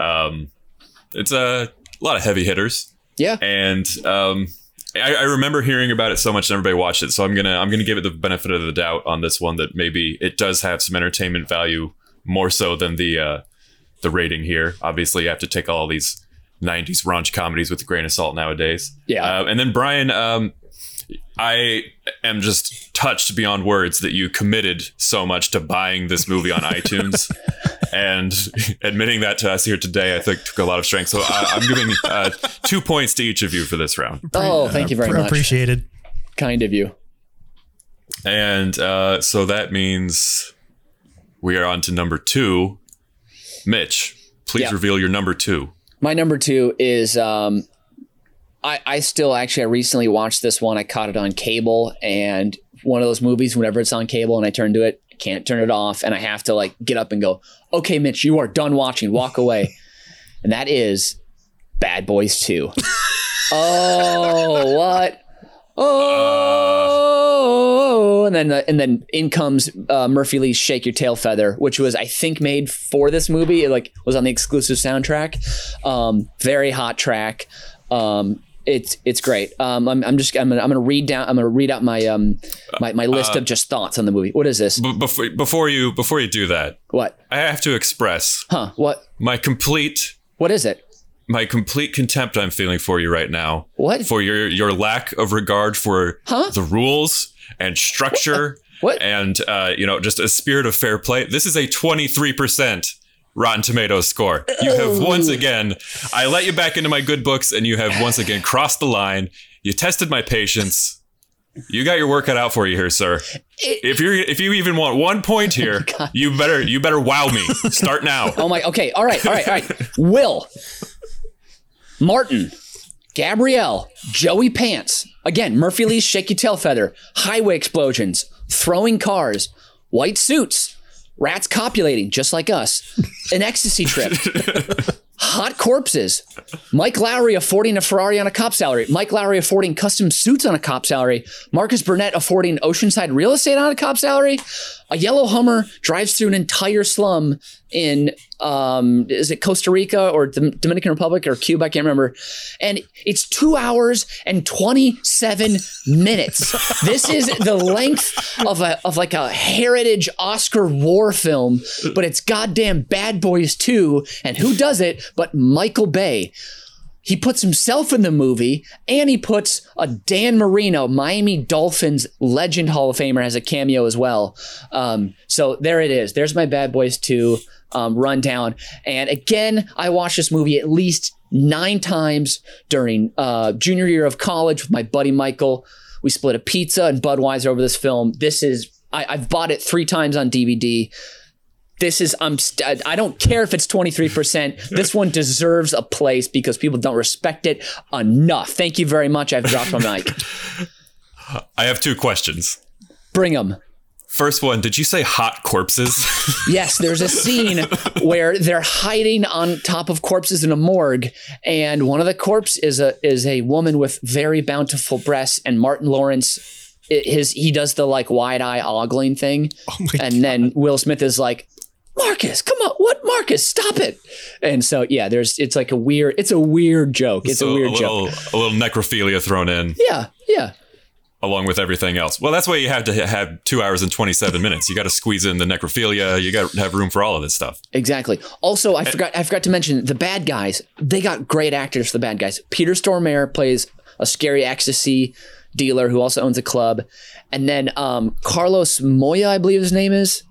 It's a lot of heavy hitters. Yeah. And I remember hearing about it so much and everybody watched it. So I'm gonna give it the benefit of the doubt on this one, that maybe it does have some entertainment value more so than the rating here. Obviously, you have to take all these 90s raunch comedies with a grain of salt nowadays. Yeah. And then Brian, I am just touched beyond words that you committed so much to buying this movie on iTunes. And admitting that to us here today, I think, took a lot of strength. So I'm giving 2 points to each of you for this round. Oh, thank you very much. Appreciated. Kind of you. And so that means we are on to number 2. Mitch, please reveal your number 2. My number 2 is... I recently watched this one. I caught it on cable, and one of those movies, whenever it's on cable and I turn to it, I can't turn it off. And I have to like get up and go, okay, Mitch, you are done watching, walk away. And that is Bad Boys 2. Oh, what? Oh, and then in comes Murphy Lee's Shake Your Tail Feather, which was, I think, made for this movie. It like was on the exclusive soundtrack. Very hot track. It's great. I'm gonna read out my my list of just thoughts on the movie. What is this? Before you do that, what I have to express? Huh? What? What is it? My complete contempt I'm feeling for you right now. What? For your lack of regard for the rules and structure. What? And just a spirit of fair play. This is a 23%. Rotten Tomatoes score. You have once again, I let you back into my good books, and you have once again crossed the line. You tested my patience. You got your work cut out for you here, sir. If you even want 1 point here, you better wow me. Start now. Oh my. Okay. All right. Will, Martin, Gabrielle, Joey Pants. Again, Murphy Lee's Shake Your Tail Feather. Highway explosions. Throwing cars. white suits, rats copulating just like us, an ecstasy trip, hot corpses, Mike Lowry affording a Ferrari on a cop salary, Mike Lowry affording custom suits on a cop salary, Marcus Burnett affording oceanside real estate on a cop salary, a yellow Hummer drives through an entire slum in, is it Costa Rica or Dominican Republic or Cuba? I can't remember. And it's 2 hours and 27 minutes. This is the length of like a heritage Oscar war film, but it's goddamn Bad Boys 2. And who does it but Michael Bay? He puts himself in the movie, and he puts a Dan Marino, Miami Dolphins legend Hall of Famer, as a cameo as well. So there it is. There's my Bad Boys 2 rundown. And again, I watched this movie at least 9 times during junior year of college with my buddy Michael. We split a pizza and Budweiser over this film. This is, I've bought it 3 times on DVD. This is, I don't care if it's 23%. This one deserves a place because people don't respect it enough. Thank you very much. I've dropped my mic. I have 2 questions. Bring them. First one, did you say hot corpses? Yes, there's a scene where they're hiding on top of corpses in a morgue, and one of the corpses is a woman with very bountiful breasts, and Martin Lawrence, he does the like wide eye ogling thing, and then Will Smith is like, Marcus, come on, what, Marcus, stop it. And so, yeah, it's a weird joke. It's a weird joke. A little necrophilia thrown in. Yeah. Along with everything else. Well, that's why you have to have 2 hours and 27 minutes. You got to squeeze in the necrophilia. You got to have room for all of this stuff. Exactly. Also, I forgot to mention the bad guys. They got great actors for the bad guys. Peter Stormare plays a scary ecstasy dealer who also owns a club. And then Carlos Moya, I believe his name is.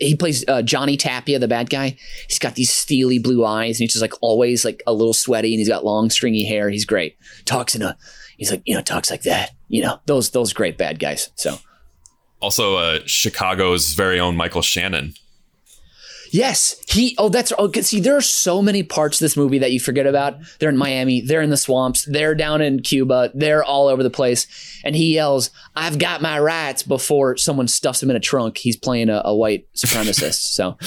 He plays Johnny Tapia, the bad guy. He's got these steely blue eyes, and he's just like always like a little sweaty, and he's got long stringy hair. He's great. Talks like that. You know, those great bad guys. So, also Chicago's very own Michael Shannon. Yes, see, there are so many parts of this movie that you forget about. They're in Miami, they're in the swamps, they're down in Cuba, they're all over the place. And he yells, "I've got my rights," before someone stuffs him in a trunk. He's playing a white supremacist. So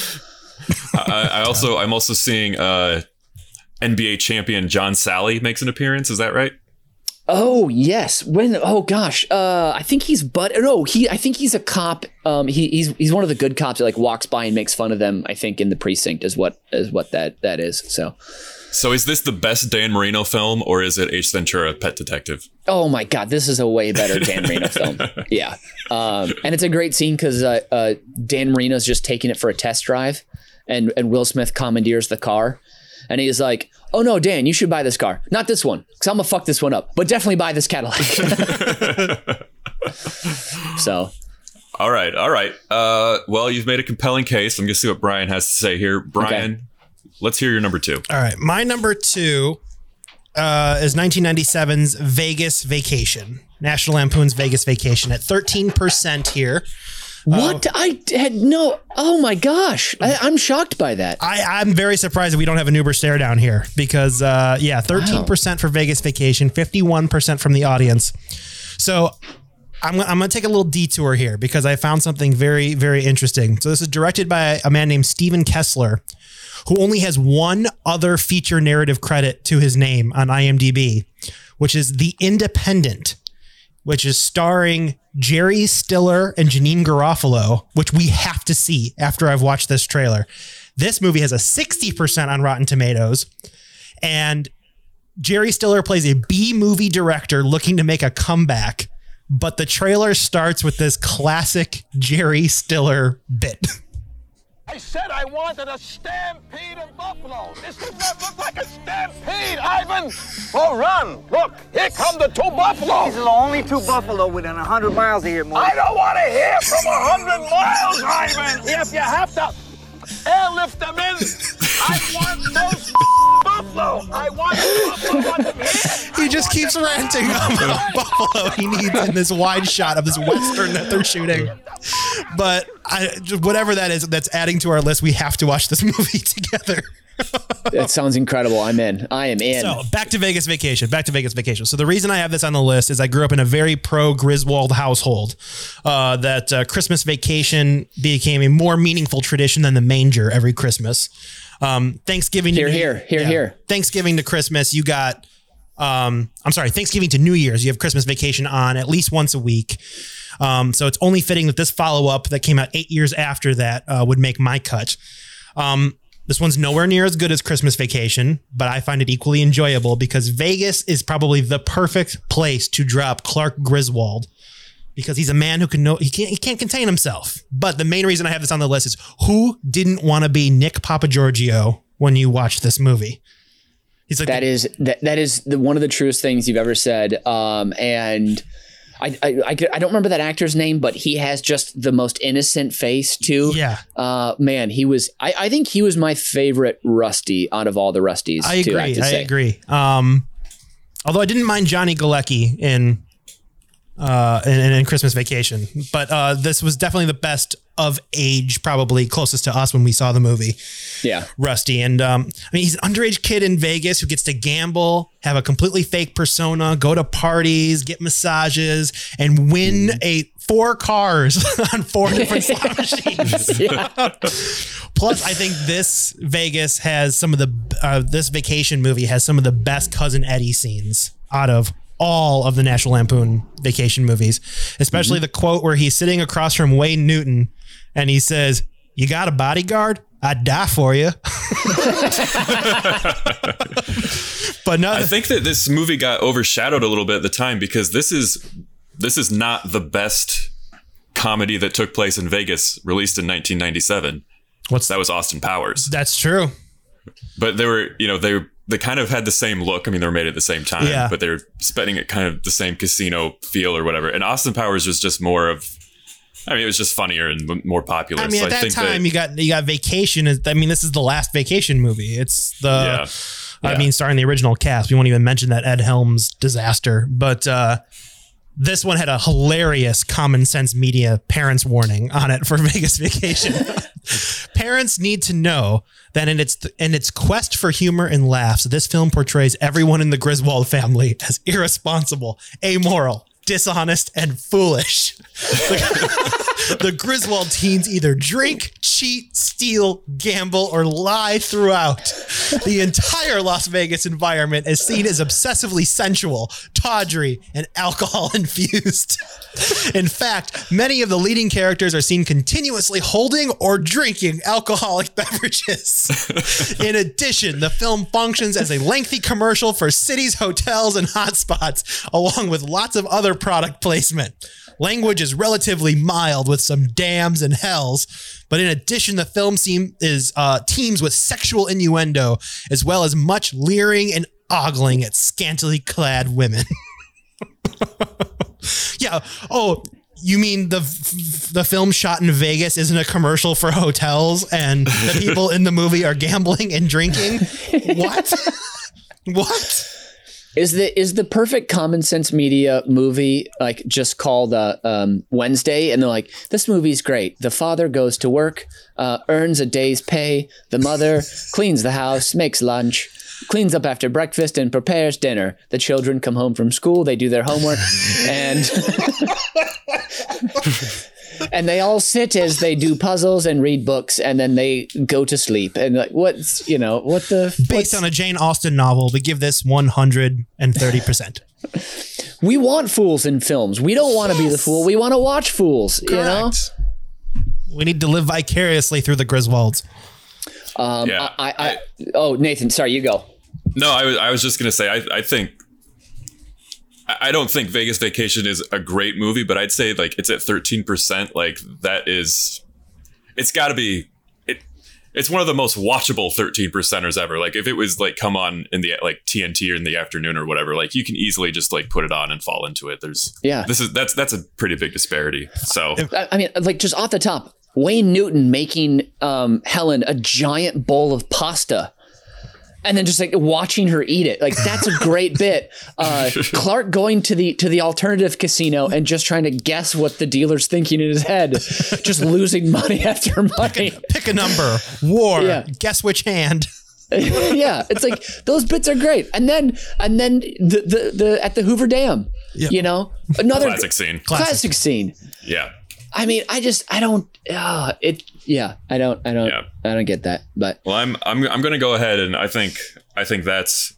I'm also seeing NBA champion John Sally makes an appearance. Is that right? Oh yes. I think he's a cop. He's one of the good cops that like walks by and makes fun of them, I think, in the precinct is what that is. So is this the best Dan Marino film, or is it Ace Ventura: Pet Detective? Oh my God, this is a way better Dan Marino film. Yeah. And it's a great scene because Dan Marino's just taking it for a test drive, and Will Smith commandeers the car. And he's like, "Oh no, Dan, you should buy this car. Not this one, because I'm going to fuck this one up. But definitely buy this Cadillac." So. All right. Well, you've made a compelling case. I'm going to see what Brian has to say here. Brian, okay. Let's hear your number 2. All right. My number 2 is 1997's Vegas Vacation. National Lampoon's Vegas Vacation at 13% here. What? Oh my gosh. I'm shocked by that. I'm very surprised that we don't have an Uber stare down here because 13% for Vegas Vacation, 51% from the audience. So I'm going to take a little detour here because I found something very, very interesting. So this is directed by a man named Steven Kessler, who only has one other feature narrative credit to his name on IMDb, which is The Independent, which is starring Jerry Stiller and Janine Garofalo, which we have to see after I've watched this trailer. This movie has a 60% on Rotten Tomatoes, and Jerry Stiller plays a B-movie director looking to make a comeback, but the trailer starts with this classic Jerry Stiller bit. "I said I wanted a stampede of buffalo. This does not look like a stampede, Ivan. Oh, run. Look, here come the 2 buffalo. These are the only 2 buffalo within 100 miles of here, Mom." "I don't want to hear from 100 miles, Ivan. If you have to airlift them in, I want those buffalo. I want buffalo on the head. He just keeps ranting about buffalo he needs in this wide shot of this Western that they're shooting. But whatever that is, that's adding to our list. We have to watch this movie together. That sounds incredible. I'm in. I am in. So back to Vegas Vacation. So the reason I have this on the list is I grew up in a very pro Griswold household. That Christmas vacation became a more meaningful tradition than the manger every Christmas. Thanksgiving. Thanksgiving to Christmas. You got. Thanksgiving to New Year's. You have Christmas Vacation on at least once a week. So it's only fitting that this follow up that came out 8 years after that would make my cut. This one's nowhere near as good as Christmas Vacation, but I find it equally enjoyable because Vegas is probably the perfect place to drop Clark Griswold, because he's a man who can know he can't contain himself. But the main reason I have this on the list is who didn't want to be Nick Papagiorgio when you watch this movie? He's like that is one of the truest things you've ever said. And I don't remember that actor's name, but he has just the most innocent face too. Yeah. Man, he was, I think he was my favorite Rusty out of all the Rusties. I agree. Although I didn't mind Johnny Galecki in Christmas Vacation, but this was definitely the best of age, probably closest to us when we saw the movie. Yeah, Rusty, and he's an underage kid in Vegas who gets to gamble, have a completely fake persona, go to parties, get massages, and win four cars on four different slot machines. Yeah. (laughs) Plus, I think this vacation movie has some of the best Cousin Eddie scenes out of all of the National Lampoon Vacation movies, especially the quote where he's sitting across from Wayne Newton and he says, "You got a bodyguard? I'd die for you." But no, I think that this movie got overshadowed a little bit at the time because this is not the best comedy that took place in Vegas, released in 1997. That was Austin Powers. That's true. But they kind of had the same look. I mean, they were made at the same time, but they're spending it kind of the same casino feel or whatever. And Austin Powers was just more of, it was just funnier and more popular. I mean, at that time, you got Vacation. This is the last Vacation movie. It's starring the original cast. We won't even mention that Ed Helms disaster, but this one had a hilarious Common Sense Media parents warning on it for Vegas Vacation. Parents need to know that in its quest for humor and laughs, this film portrays everyone in the Griswold family as irresponsible, amoral, dishonest, and foolish. The Griswold teens either drink, cheat, steal, gamble, or lie throughout. The entire Las Vegas environment is seen as obsessively sensual, tawdry, and alcohol-infused. In fact, many of the leading characters are seen continuously holding or drinking alcoholic beverages. In addition, the film functions as a lengthy commercial for cities, hotels, and hotspots, along with lots of other product placement. Language is relatively mild with some damns and hells, but in addition, the film teams with sexual innuendo as well as much leering and ogling at scantily clad women. Yeah. Oh, you mean the film shot in Vegas isn't a commercial for hotels and the people in the movie are gambling and drinking? What? What? Is the perfect Common Sense Media movie like just called Wednesday? And they're like, this movie's great. The father goes to work, earns a day's pay. The mother cleans the house, makes lunch, cleans up after breakfast, and prepares dinner. The children come home from school. They do their homework, and and they all sit as they do puzzles and read books, and then they go to sleep. And like, based on a Jane Austen novel, we give this 130%. We want fools in films. We don't want to be the fool. We want to watch fools. Correct. You know, we need to live vicariously through the Griswolds. Nathan, sorry, you go. No, I was just going to say, I don't think Vegas Vacation is a great movie, but I'd say like it's at 13%. Like that is, it's gotta be, it's one of the most watchable 13%ers ever. Like if it was like, come on in the like TNT or in the afternoon or whatever, like you can easily just like put it on and fall into it. That's a pretty big disparity. So, I mean, like just off the top, Wayne Newton making Helen a giant bowl of pasta and then just like watching her eat it. Like, that's a great bit. Clark going to the alternative casino and just trying to guess what the dealer's thinking in his head, just losing money after money. Pick a number, war, yeah. Guess which hand. Yeah, it's like those bits are great. And then the at the Hoover Dam, yep. You know, another classic scene. Yeah. I mean, I don't get that. But well, I'm going to go ahead, and I think that's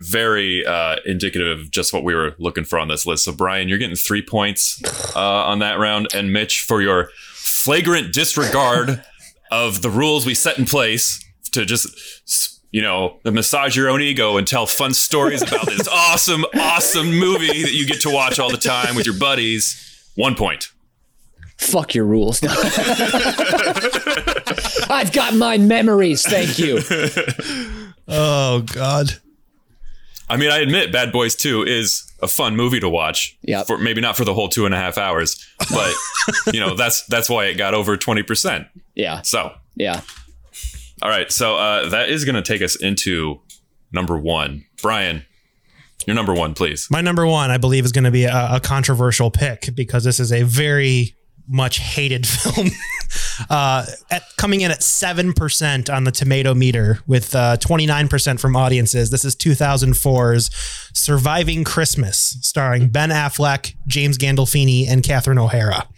very indicative of just what we were looking for on this list. So, Brian, you're getting 3 points on that round, and Mitch, for your flagrant disregard of the rules we set in place to just, you know, massage your own ego and tell fun stories about this awesome movie that you get to watch all the time with your buddies. 1 point. Fuck your rules. I've got my memories. Thank you. Oh, God. I mean, I admit Bad Boys 2 is a fun movie to watch. Yep. For maybe not for the whole 2.5 hours, but, you know, that's why it got over 20%. Yeah. So. Yeah. All right. So that is going to take us into number one. Brian, your number one, please. My number one, I believe, is going to be a controversial pick because this is a very much hated film, coming in at 7% on the tomato meter with 29% from audiences. This is 2004's Surviving Christmas, starring Ben Affleck, James Gandolfini, and Catherine O'Hara.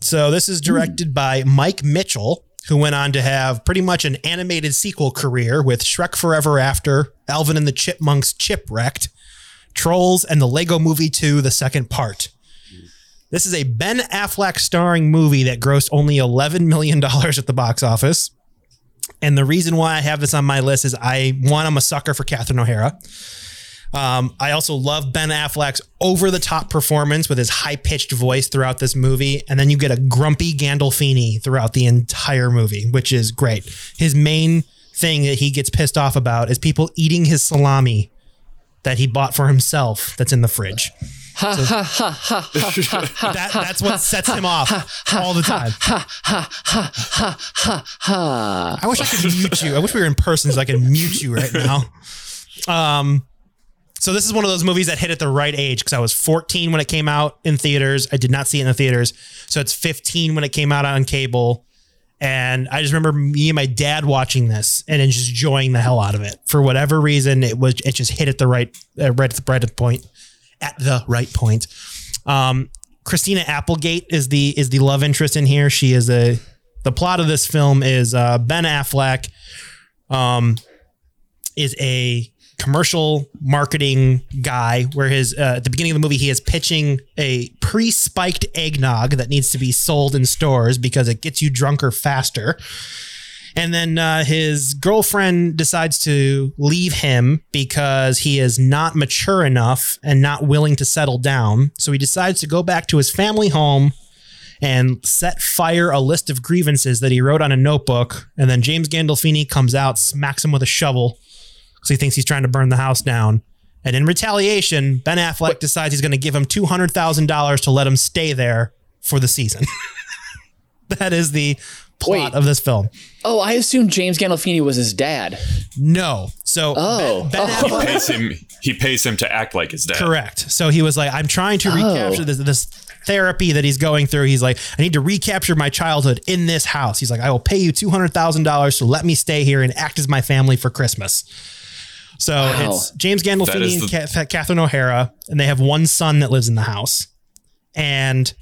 So this is directed by Mike Mitchell, who went on to have pretty much an animated sequel career with Shrek Forever After, Alvin and the Chipmunks Chipwrecked, Trolls, and the Lego Movie 2, the second part. This is a Ben Affleck starring movie that grossed only $11 million at the box office. And the reason why I have this on my list is I'm a sucker for Catherine O'Hara. I also love Ben Affleck's over the top performance with his high pitched voice throughout this movie. And then you get a grumpy Gandolfini throughout the entire movie, which is great. His main thing that he gets pissed off about is people eating his salami that he bought for himself that's in the fridge. Ha, so ha, ha, ha, ha, ha, that's what sets him off all the time. I wish I could mute you. I wish we were in person so I could mute you right now. So this is one of those movies that hit at the right age because I was 14 when it came out in theaters. I did not see it in the theaters. So it's 15 when it came out on cable. And I just remember me and my dad watching this and then just enjoying the hell out of it. For whatever reason, it just hit at the right point. At the right point. Christina Applegate is the love interest in here. She is the plot of this film is Ben Affleck is a commercial marketing guy where his at the beginning of the movie, he is pitching a pre-spiked eggnog that needs to be sold in stores because it gets you drunker faster. And then his girlfriend decides to leave him because he is not mature enough and not willing to settle down. So he decides to go back to his family home and set fire a list of grievances that he wrote on a notebook. And then James Gandolfini comes out, smacks him with a shovel because he thinks he's trying to burn the house down. And in retaliation, Ben Affleck decides he's going to give him $200,000 to let him stay there for the season. That is the plot of this film. Oh, I assumed James Gandolfini was his dad. No. So Ben he pays him to act like his dad. Correct. So he was like, I'm trying to recapture this therapy that he's going through. He's like, I need to recapture my childhood in this house. He's like, I will pay you $200,000 to let me stay here and act as my family for Christmas. So it's James Gandolfini and Catherine O'Hara, and they have one son that lives in the house. And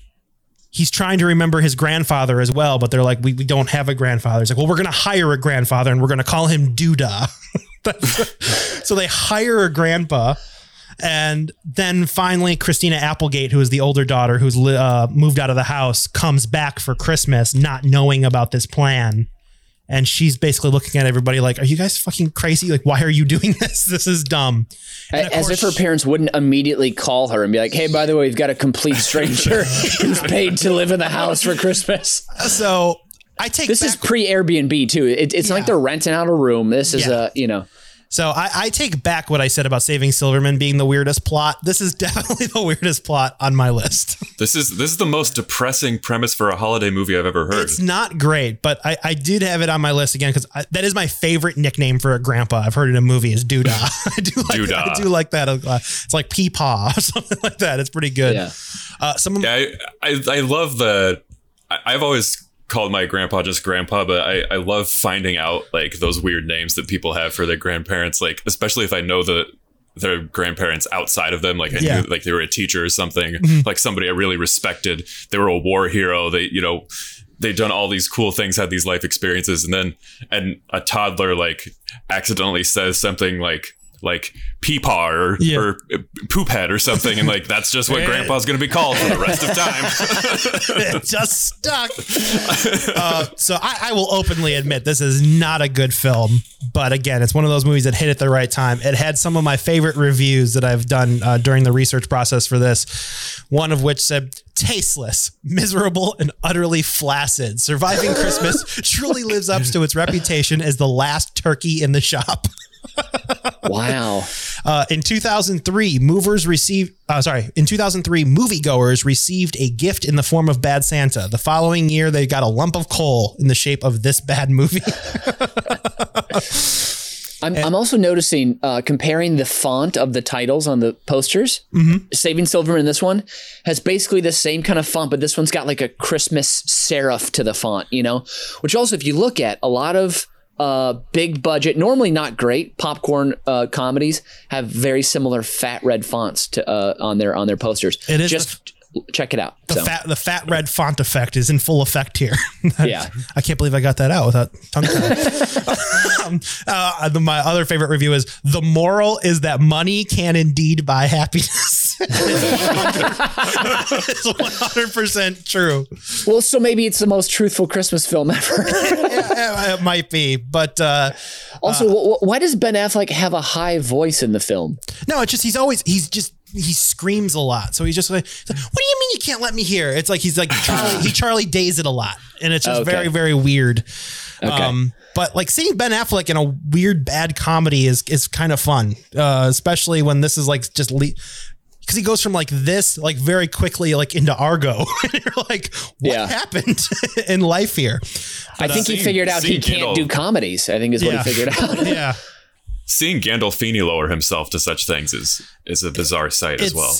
he's trying to remember his grandfather as well, but they're like, we don't have a grandfather. He's like, well, we're going to hire a grandfather and we're going to call him Doodah. So they hire a grandpa. And then finally, Christina Applegate, who is the older daughter who's moved out of the house, comes back for Christmas, not knowing about this plan. And she's basically looking at everybody like, are you guys fucking crazy? Like, why are you doing this? This is dumb. As if her parents wouldn't immediately call her and be like, hey, by the way, we've got a complete stranger who's paid to live in the house for Christmas. So I take this is pre-Airbnb, too. It's not like they're renting out a room. This is, you know. So I take back what I said about Saving Silverman being the weirdest plot. This is definitely the weirdest plot on my list. This is the most depressing premise for a holiday movie I've ever heard. It's not great, but I did have it on my list again because that is my favorite nickname for a grandpa. I've heard in a movie is Doodah. I do like that. It's like Peepaw or something like that. It's pretty good. Yeah. I love the. I've always called my grandpa just grandpa, but I love finding out like those weird names that people have for their grandparents, like especially if I know their grandparents outside of them, like I knew like they were a teacher or something, mm-hmm. like somebody I really respected, they were a war hero, they, you know, they've done all these cool things, had these life experiences, and a toddler like accidentally says something like Peepaw or Poophead or something, and like that's just what grandpa's gonna be called for the rest of time. It just stuck. So I will openly admit this is not a good film, but again, it's one of those movies that hit at the right time. It had some of my favorite reviews that I've done during the research process for this, one of which said, "Tasteless, miserable, and utterly flaccid, Surviving Christmas truly lives up to its reputation as the last turkey in the shop." Wow. In 2003, moviegoers received a gift in the form of Bad Santa. The following year, they got a lump of coal in the shape of this bad movie. I'm also noticing, comparing the font of the titles on the posters, mm-hmm. Saving Silverman, this one has basically the same kind of font, but this one's got like a Christmas serif to the font, you know, which also, if you look at a lot of big budget, normally not great popcorn comedies have very similar fat red fonts to on their posters. It is just check it out. The fat red font effect is in full effect here. Yeah, I can't believe I got that out without tongue-tying. My other favorite review is, "The moral is that money can indeed buy happiness." It's 100% true. Well, so maybe it's the most truthful Christmas film ever. It might be, but also, why does Ben Affleck have a high voice in the film? No, it's just he screams a lot, so he's just like, "What do you mean you can't let me hear?" It's like he's like he Charlie Days it a lot, and it's just very, very weird. Okay. But like seeing Ben Affleck in a weird bad comedy is kind of fun, especially when this is like just. Because he goes from like this, like very quickly, like into Argo. You're like, what happened in life here? But I think he figured out he can't do comedies, I think is what he figured out. Yeah. Seeing Gandolfini lower himself to such things is a bizarre sight as well.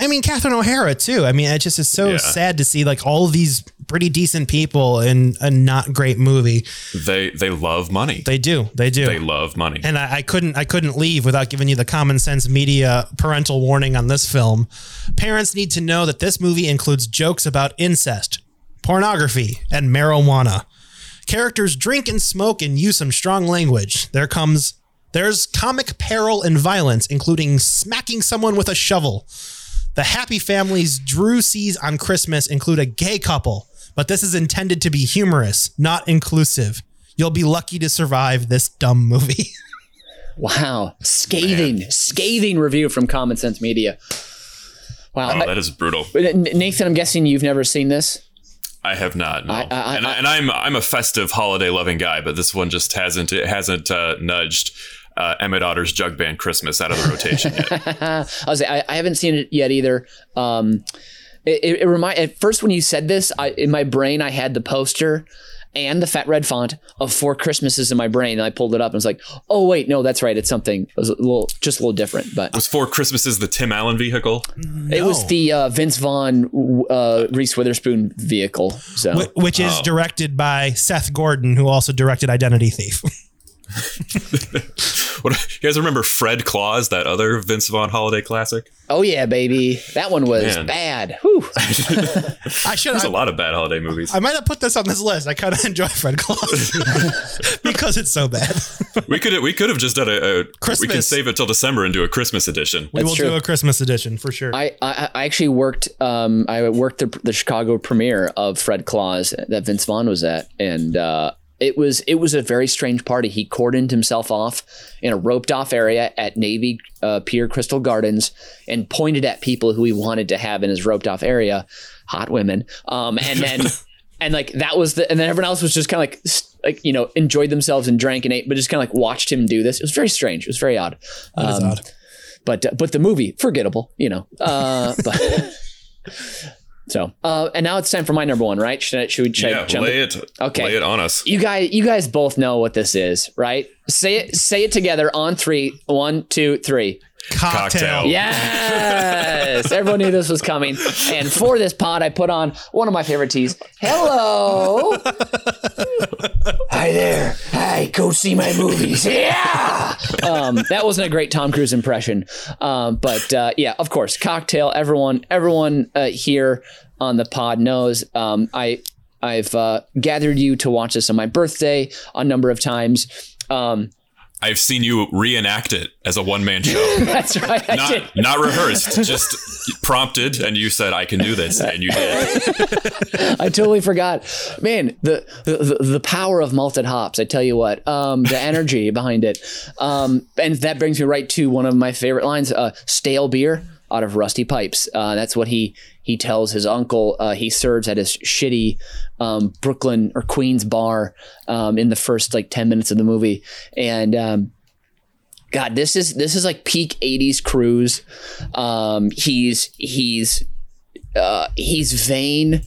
I mean, Catherine O'Hara too. I mean, it just is so sad to see like all these pretty decent people in a not great movie. They love money. They do. They love money. And I couldn't leave without giving you the Common Sense Media parental warning on this film. Parents need to know that this movie includes jokes about incest, pornography, and marijuana. Characters drink and smoke and use some strong language. There's comic peril and violence, including smacking someone with a shovel. The happy families Drew sees on Christmas include a gay couple, but this is intended to be humorous, not inclusive. You'll be lucky to survive this dumb movie. Wow. Scathing review from Common Sense Media. Wow. Oh, that is brutal. Nathan, I'm guessing you've never seen this? I have not. No. I'm a festive holiday loving guy, but this one just hasn't nudged Emmett Otter's Jug Band Christmas out of the rotation yet. I haven't seen it yet either. At first when you said this, in my brain I had the poster and the fat red font of Four Christmases in my brain, and I pulled it up and was like, "Oh wait, no, that's right. It's something. It was a little different." But was Four Chrismases the Tim Allen vehicle? No. It was the Vince Vaughn, Reese Witherspoon vehicle, so which is directed by Seth Gordon, who also directed Identity Thief. You guys remember Fred Claus, that other Vince Vaughn holiday classic? Oh yeah, baby, that one was bad. Whew. There's a lot of bad holiday movies. I might have put this on this list. I kind of enjoy Fred Claus because it's so bad. We could have just done a Christmas. We can save it till December and do a Christmas edition. We will do a Christmas edition for sure. I actually worked the Chicago premiere of Fred Claus that Vince Vaughn was at, and it was a very strange party. He cordoned himself off in a roped off area at Navy Pier Crystal Gardens and pointed at people who he wanted to have in his roped off area, hot women. And then everyone else was just kind of like like, you know, enjoyed themselves and drank and ate, but just kind of like watched him do this. It was very strange. It was very odd. That is odd. But the movie, forgettable, you know. And now it's time for my number one, right? Should we jump in? Okay. Lay it on us. You guys both know what this is, right? Say it together on three. 1, 2, 3. Cocktail. Yes. Everyone knew this was coming. And for this pod, I put on one of my favorite teas. Hello. Hi there. Hi, go see my movies. Yeah. That wasn't a great Tom Cruise impression. Yeah, of course, Cocktail. Everyone here on the pod knows. I've gathered you to watch this on my birthday a number of times. I've seen you reenact it as a one-man show. That's right. Not rehearsed, just prompted, and you said, I can do this, and you did. I totally forgot. Man, the power of malted hops, I tell you what, the energy behind it. And that brings me right to one of my favorite lines, stale beer out of rusty pipes. That's what he tells his uncle. He serves at his shitty Brooklyn or Queens bar in the first like 10 minutes of the movie. And God, this is like peak 80s Cruise. He's vain,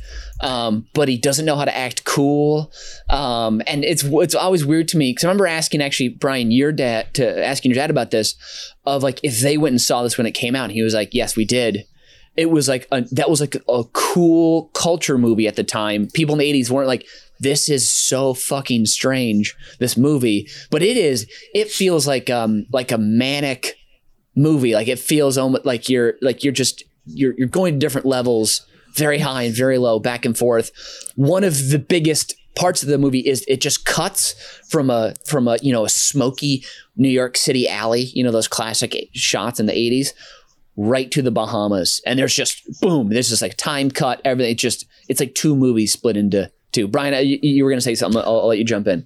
but he doesn't know how to act cool. And it's always weird to me, because I remember asking actually Brian, asking your dad about this, of like if they went and saw this when it came out, and he was like, yes, we did. It was like a cool culture movie at the time. People in the 80s weren't like, this is so fucking strange, this movie. But it feels like a manic movie. Like it feels almost like you're going to different levels, very high and very low, back and forth. One of the biggest parts of the movie is it just cuts from a you know, a smoky New York City alley, you know, those classic shots in the 80s, right to the Bahamas. And there's just boom, there's just like time cut, everything. It's like two movies split into two. Brian, you were going to say something. I'll let you jump in.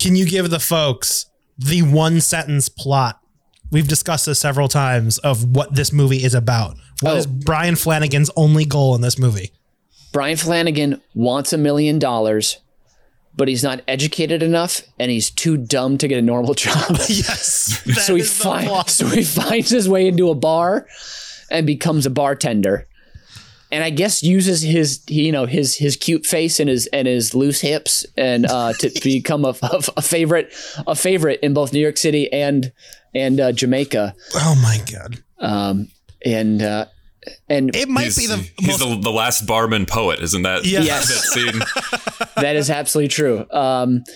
Can you give the folks the one sentence plot? We've discussed this several times of what this movie is about. What is Brian Flanagan's only goal in this movie? Brian Flanagan wants $1 million, but he's not educated enough and he's too dumb to get a normal job. Yes. So he finds his way into a bar and becomes a bartender. And I guess uses his cute face and his loose hips and to become a favorite in both New York City and Jamaica. Oh my God. And it might be the last barman poet, isn't that? Yes. That scene? That is absolutely true. And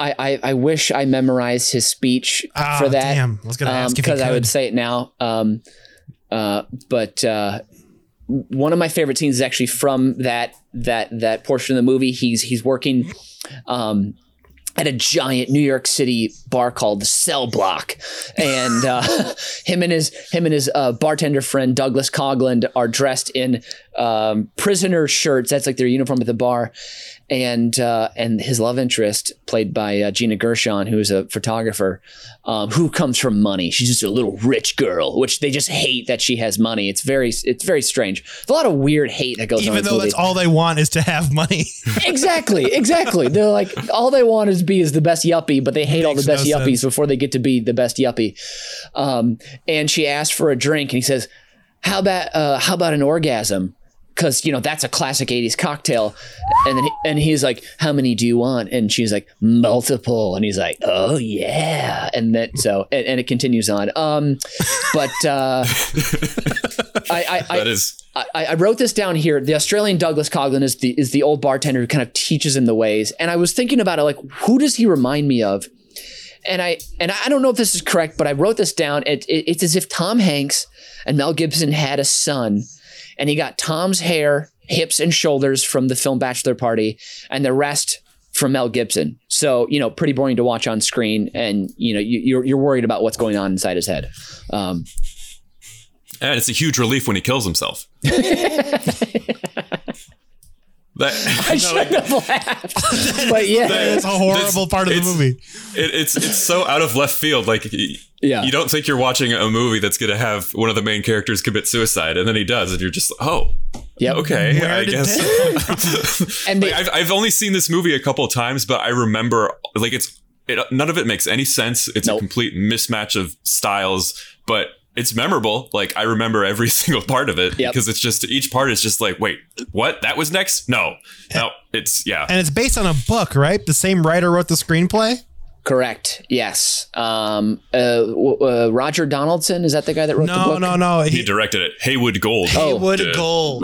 I wish I memorized his speech for that. Damn. I was going to ask because I would say it now. One of my favorite scenes is actually from that portion of the movie. He's working at a giant New York City bar called the Cell Block, and him and his bartender friend Douglas Coughlin are dressed in prisoner shirts. That's like their uniform at the bar, and his love interest, played by Gina Gershon, who is a photographer, who comes from money. She's just a little rich girl, which they just hate that she has money. It's very strange. There's a lot of weird hate that goes on. Even though that's all they want is to have money. Exactly. They're like, all they want is be is the best yuppie, but they hate all the best yuppies before they get to be the best yuppie. And she asks for a drink, and he says, "How about an orgasm?" Because, you know, that's a classic 80s cocktail. And then he's like, how many do you want? And she's like, multiple. And he's like, oh, yeah. And then and it continues on. I wrote this down here. The Australian Douglas Coughlin is the old bartender who kind of teaches him the ways. And I was thinking about it, like, who does he remind me of? And I don't know if this is correct, but I wrote this down. It's as if Tom Hanks and Mel Gibson had a son. And he got Tom's hair, hips, and shoulders from the film Bachelor Party, and the rest from Mel Gibson. So, you know, pretty boring to watch on screen, and, you know, you're worried about what's going on inside his head. And it's a huge relief when he kills himself. I should have laughed, but yeah, that's a horrible part of the movie. It's so out of left field. Like, yeah, you don't think you're watching a movie that's going to have one of the main characters commit suicide, and then he does, and you're just, oh, Yeah. Okay. Where I guess. And like, I've only seen this movie a couple of times, but I remember like none of it makes any sense. It's a complete mismatch of styles, but it's memorable. Like I remember every single part of it because it's just each part is just like, wait, what? That was next? No, it's And it's based on a book, right? The same writer wrote the screenplay. Correct. Yes. Roger Donaldson. Is that the guy that wrote the book? No. He directed it. Haywood Gold.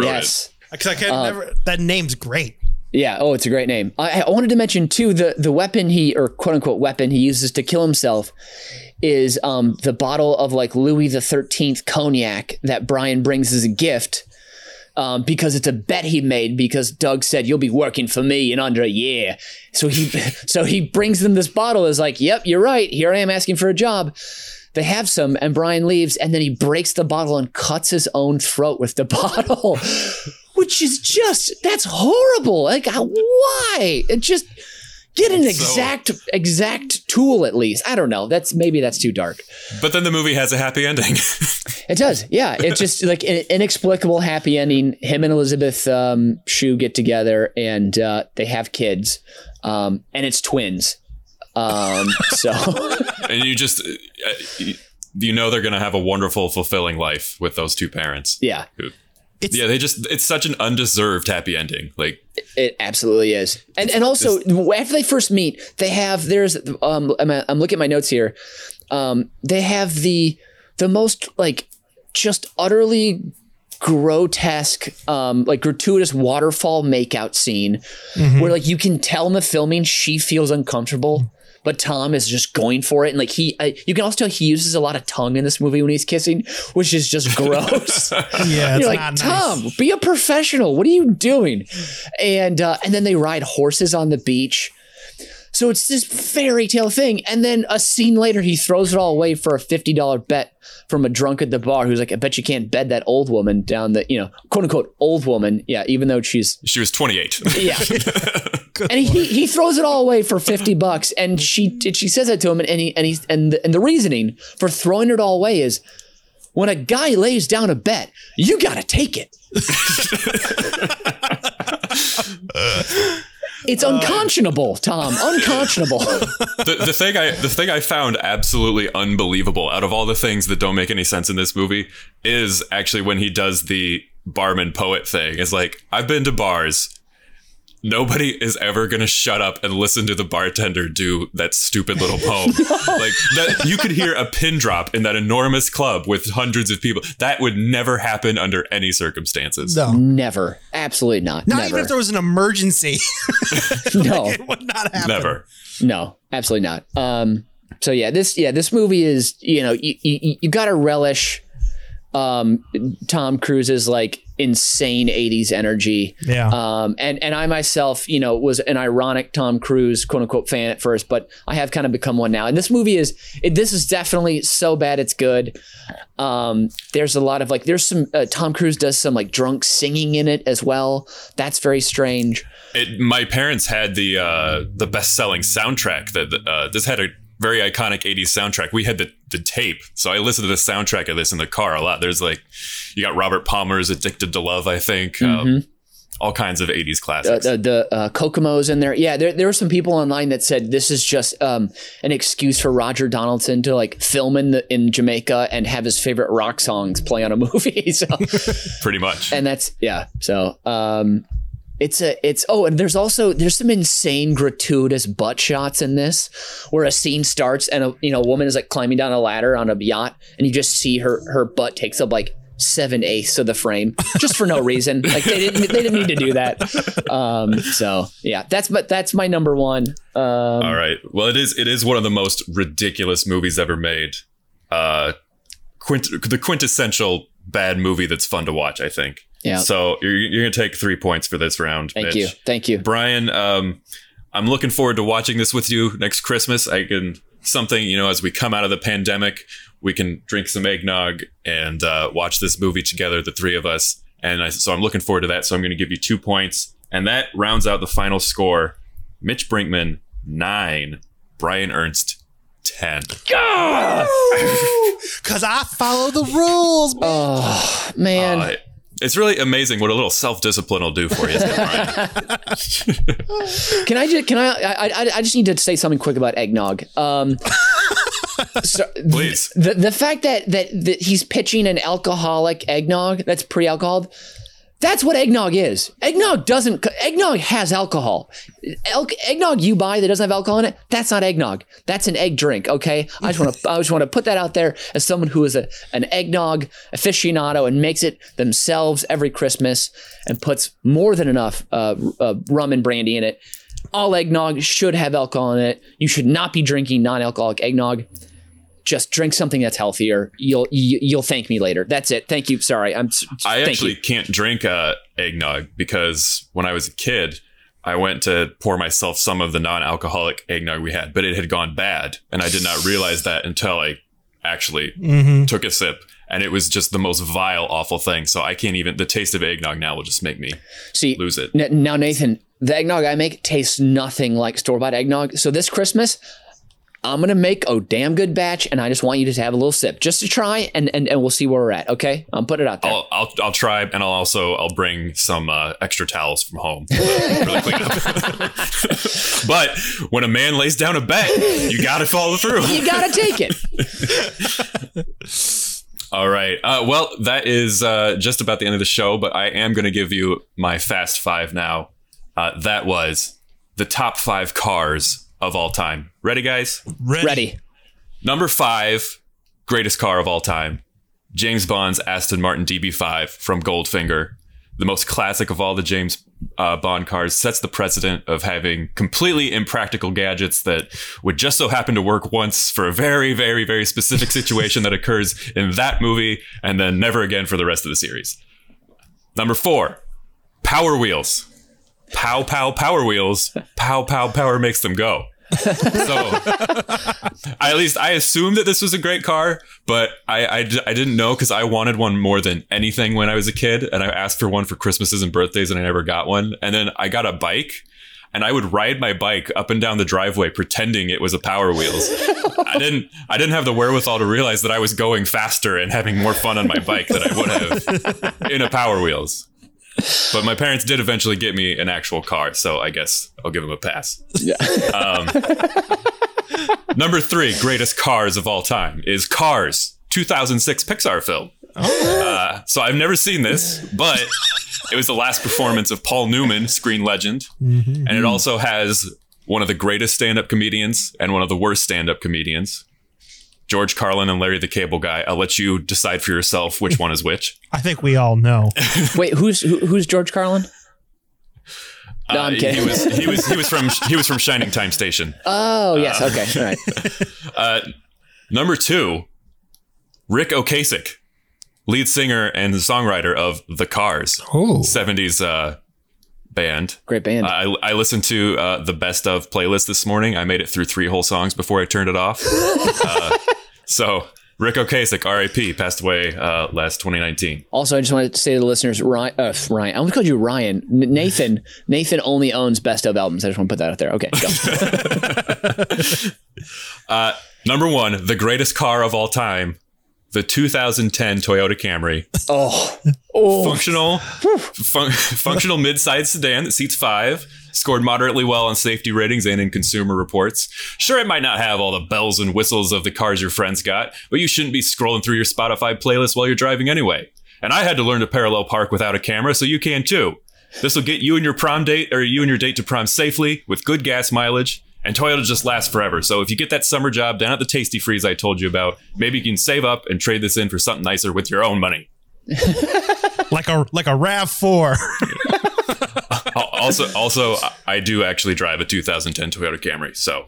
Yes. Because I can never. That name's great. Yeah. Oh, it's a great name. I wanted to mention too the weapon quote unquote weapon he uses to kill himself is the bottle of like Louis XIII cognac that Brian brings as a gift. Because it's a bet he made because Doug said, you'll be working for me in under a year. So he brings them this bottle is like, yep, you're right. Here I am asking for a job. They have some and Brian leaves and then he breaks the bottle and cuts his own throat with the bottle, which is that's horrible. Like why? It just get an exact tool at least. I don't know. Maybe that's too dark. But then the movie has a happy ending. It does. Yeah. It's just like an inexplicable happy ending. Him and Elizabeth Shue get together and they have kids and it's twins. And you just, you know, they're going to have a wonderful, fulfilling life with those two parents. Yeah. It's such an undeserved happy ending. Like it absolutely is. And also after they first meet, they have, I'm looking at my notes here. They have the most like just utterly grotesque, like gratuitous waterfall makeout scene where like you can tell in the filming, she feels uncomfortable, but Tom is just going for it. And like you can also tell he uses a lot of tongue in this movie when he's kissing, which is just gross. Yeah, you're like, Tom, be a professional. What are you doing? And then they ride horses on the beach. So it's this fairy tale thing. And then a scene later, he throws it all away for a $50 bet from a drunk at the bar who's like, I bet you can't bed that old woman down the, quote unquote, old woman. Yeah, even though she was 28. Yeah. And he throws it all away for $50. And she says that to him. And the reasoning for throwing it all away is when a guy lays down a bet, you got to take it. It's unconscionable, Tom. Unconscionable. The thing I found absolutely unbelievable out of all the things that don't make any sense in this movie is actually when he does the barman poet thing. It's like, I've been to bars. Nobody is ever going to shut up and listen to the bartender do that stupid little poem. Like that, you could hear a pin drop in that enormous club with hundreds of people. That would never happen under any circumstances. No, never. Absolutely not. Not never. Even if there was an emergency. No, like, it would not happen. Never. No, absolutely not. So yeah, this movie is, you got to relish Tom Cruise's like insane 80s energy. Yeah. And I myself, was an ironic Tom Cruise quote unquote fan at first, but I have kind of become one now. And this movie is definitely so bad it's good. There's a lot of like there's some Tom Cruise does some like drunk singing in it as well. That's very strange. My parents had the best selling soundtrack that this had a very iconic 80s soundtrack. We had the tape. So I listened to the soundtrack of this in the car a lot. There's like, you got Robert Palmer's Addicted to Love, I think. All kinds of 80s classics. The Kokomo's in there. Yeah, there were some people online that said this is just an excuse for Roger Donaldson to like film in Jamaica and have his favorite rock songs play on a movie. So pretty much. And that's, yeah. So and there's some insane gratuitous butt shots in this where a scene starts and a woman is like climbing down a ladder on a yacht and you just see her butt takes up like 7/8 of the frame just for no reason. Like they didn't need to do that. So yeah, that's my number one. All right. Well, it is one of the most ridiculous movies ever made. The quintessential bad movie that's fun to watch, I think. Yeah. So you're going to take 3 points for this round. Thank you. Brian, I'm looking forward to watching this with you next Christmas. As we come out of the pandemic, we can drink some eggnog and watch this movie together, the three of us. And so I'm looking forward to that. So I'm going to give you 2 points. And that rounds out the final score. Mitch Brinkman, 9. Brian Ernst, 10. Because I follow the rules. Man. Oh, man. It's really amazing what a little self-discipline will do for you. I just need to say something quick about eggnog. So please. The fact that he's pitching an alcoholic eggnog that's pre-alcoholed, that's what eggnog is. Eggnog has alcohol. Eggnog you buy that doesn't have alcohol in it, that's not eggnog. That's an egg drink, okay? I just want to put that out there as someone who is an eggnog aficionado and makes it themselves every Christmas and puts more than enough rum and brandy in it. All eggnog should have alcohol in it. You should not be drinking non-alcoholic eggnog. Just drink something that's healthier. You'll thank me later. That's it. Thank you. Sorry. I actually can't drink eggnog because when I was a kid, I went to pour myself some of the non-alcoholic eggnog we had, but it had gone bad. And I did not realize that until I actually took a sip. And it was just the most vile, awful thing. So I can't even, the taste of eggnog now will just make me lose it. Now, Nathan, the eggnog I make tastes nothing like store-bought eggnog. So this Christmas, I'm gonna make a damn good batch, and I just want you to have a little sip, just to try, and we'll see where we're at. Okay, I'll put it out there. I'll try, and I'll also bring some extra towels from home to really clean up. But when a man lays down a bet, you gotta follow through. You gotta take it. All right. Well, that is just about the end of the show, but I am gonna give you my fast five now. That was the top 5 cars of all time. Ready, guys? Ready. Number 5, greatest car of all time. James Bond's Aston Martin DB5 from Goldfinger. The most classic of all the James Bond cars, sets the precedent of having completely impractical gadgets that would just so happen to work once for a very, very, very specific situation that occurs in that movie and then never again for the rest of the series. Number 4, Power Wheels. Pow, pow, power wheels. Pow, pow, power makes them go. So I assumed that this was a great car, but I didn't know because I wanted one more than anything when I was a kid. And I asked for one for Christmases and birthdays and I never got one. And then I got a bike and I would ride my bike up and down the driveway pretending it was a Power Wheels. I didn't have the wherewithal to realize that I was going faster and having more fun on my bike than I would have in a Power Wheels. But my parents did eventually get me an actual car, so I guess I'll give them a pass. Yeah. Number 3, greatest cars of all time is Cars, 2006 Pixar film. So I've never seen this, but it was the last performance of Paul Newman, screen legend. Mm-hmm. And it also has one of the greatest stand-up comedians and one of the worst stand-up comedians. George Carlin and Larry the Cable Guy. I'll let you decide for yourself which one is which. I think we all know. Wait, who's George Carlin? No, I'm kidding. He was from Shining Time Station. Oh yes, okay, all right. Number 2, Rick Ocasek, lead singer and songwriter of The Cars, 70s band. Great band. I listened to the best of playlist this morning. I made it through 3 whole songs before I turned it off. So Rick Ocasek, R.I.P., passed away last 2019. Also, I just wanted to say to the listeners, Ryan, I almost called you Ryan. Nathan only owns best of albums. I just want to put that out there. Okay, go. Number 1, the greatest car of all time, the 2010 Toyota Camry. Oh. Functional mid-size sedan that seats 5. Scored moderately well on safety ratings and in consumer reports. Sure, it might not have all the bells and whistles of the cars your friends got, but you shouldn't be scrolling through your Spotify playlist while you're driving anyway. And I had to learn to parallel park without a camera, so you can too. This will get you and your date to prom safely with good gas mileage, and Toyota just lasts forever. So if you get that summer job down at the Tasty Freeze I told you about, maybe you can save up and trade this in for something nicer with your own money. like a RAV4. Also, I do actually drive a 2010 Toyota Camry, so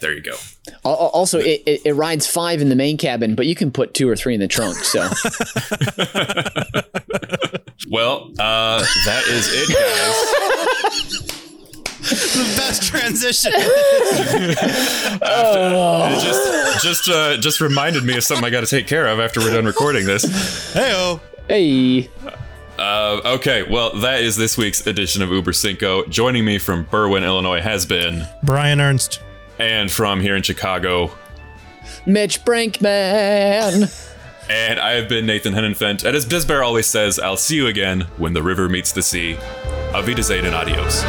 there you go. Also, it rides 5 in the main cabin, but you can put 2 or 3 in the trunk, so. Well, that is it, guys. The best transition. It just reminded me of something I got to take care of after we're done recording this. Heyo. Hey. Okay, well, that is this week's edition of Uber Cinco. Joining me from Berwyn, Illinois has been Brian Ernst. And from here in Chicago, Mitch Brinkman. And I have been Nathan Hennenfent. And as Bisbear always says, I'll see you again when the river meets the sea. Auf Wiedersehen and adios.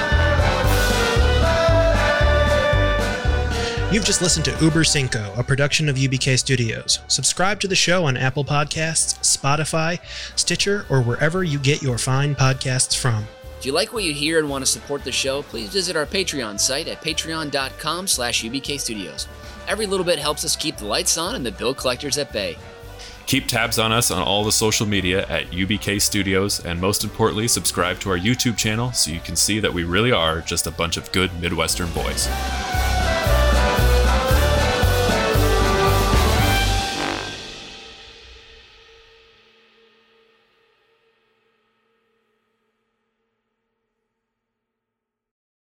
You've just listened to Uber Cinco, a production of UBK Studios. Subscribe to the show on Apple Podcasts, Spotify, Stitcher, or wherever you get your fine podcasts from. If you like what you hear and want to support the show, please visit our Patreon site at patreon.com/UBK Studios. Every little bit helps us keep the lights on and the bill collectors at bay. Keep tabs on us on all the social media at UBK Studios, and most importantly, subscribe to our YouTube channel so you can see that we really are just a bunch of good Midwestern boys.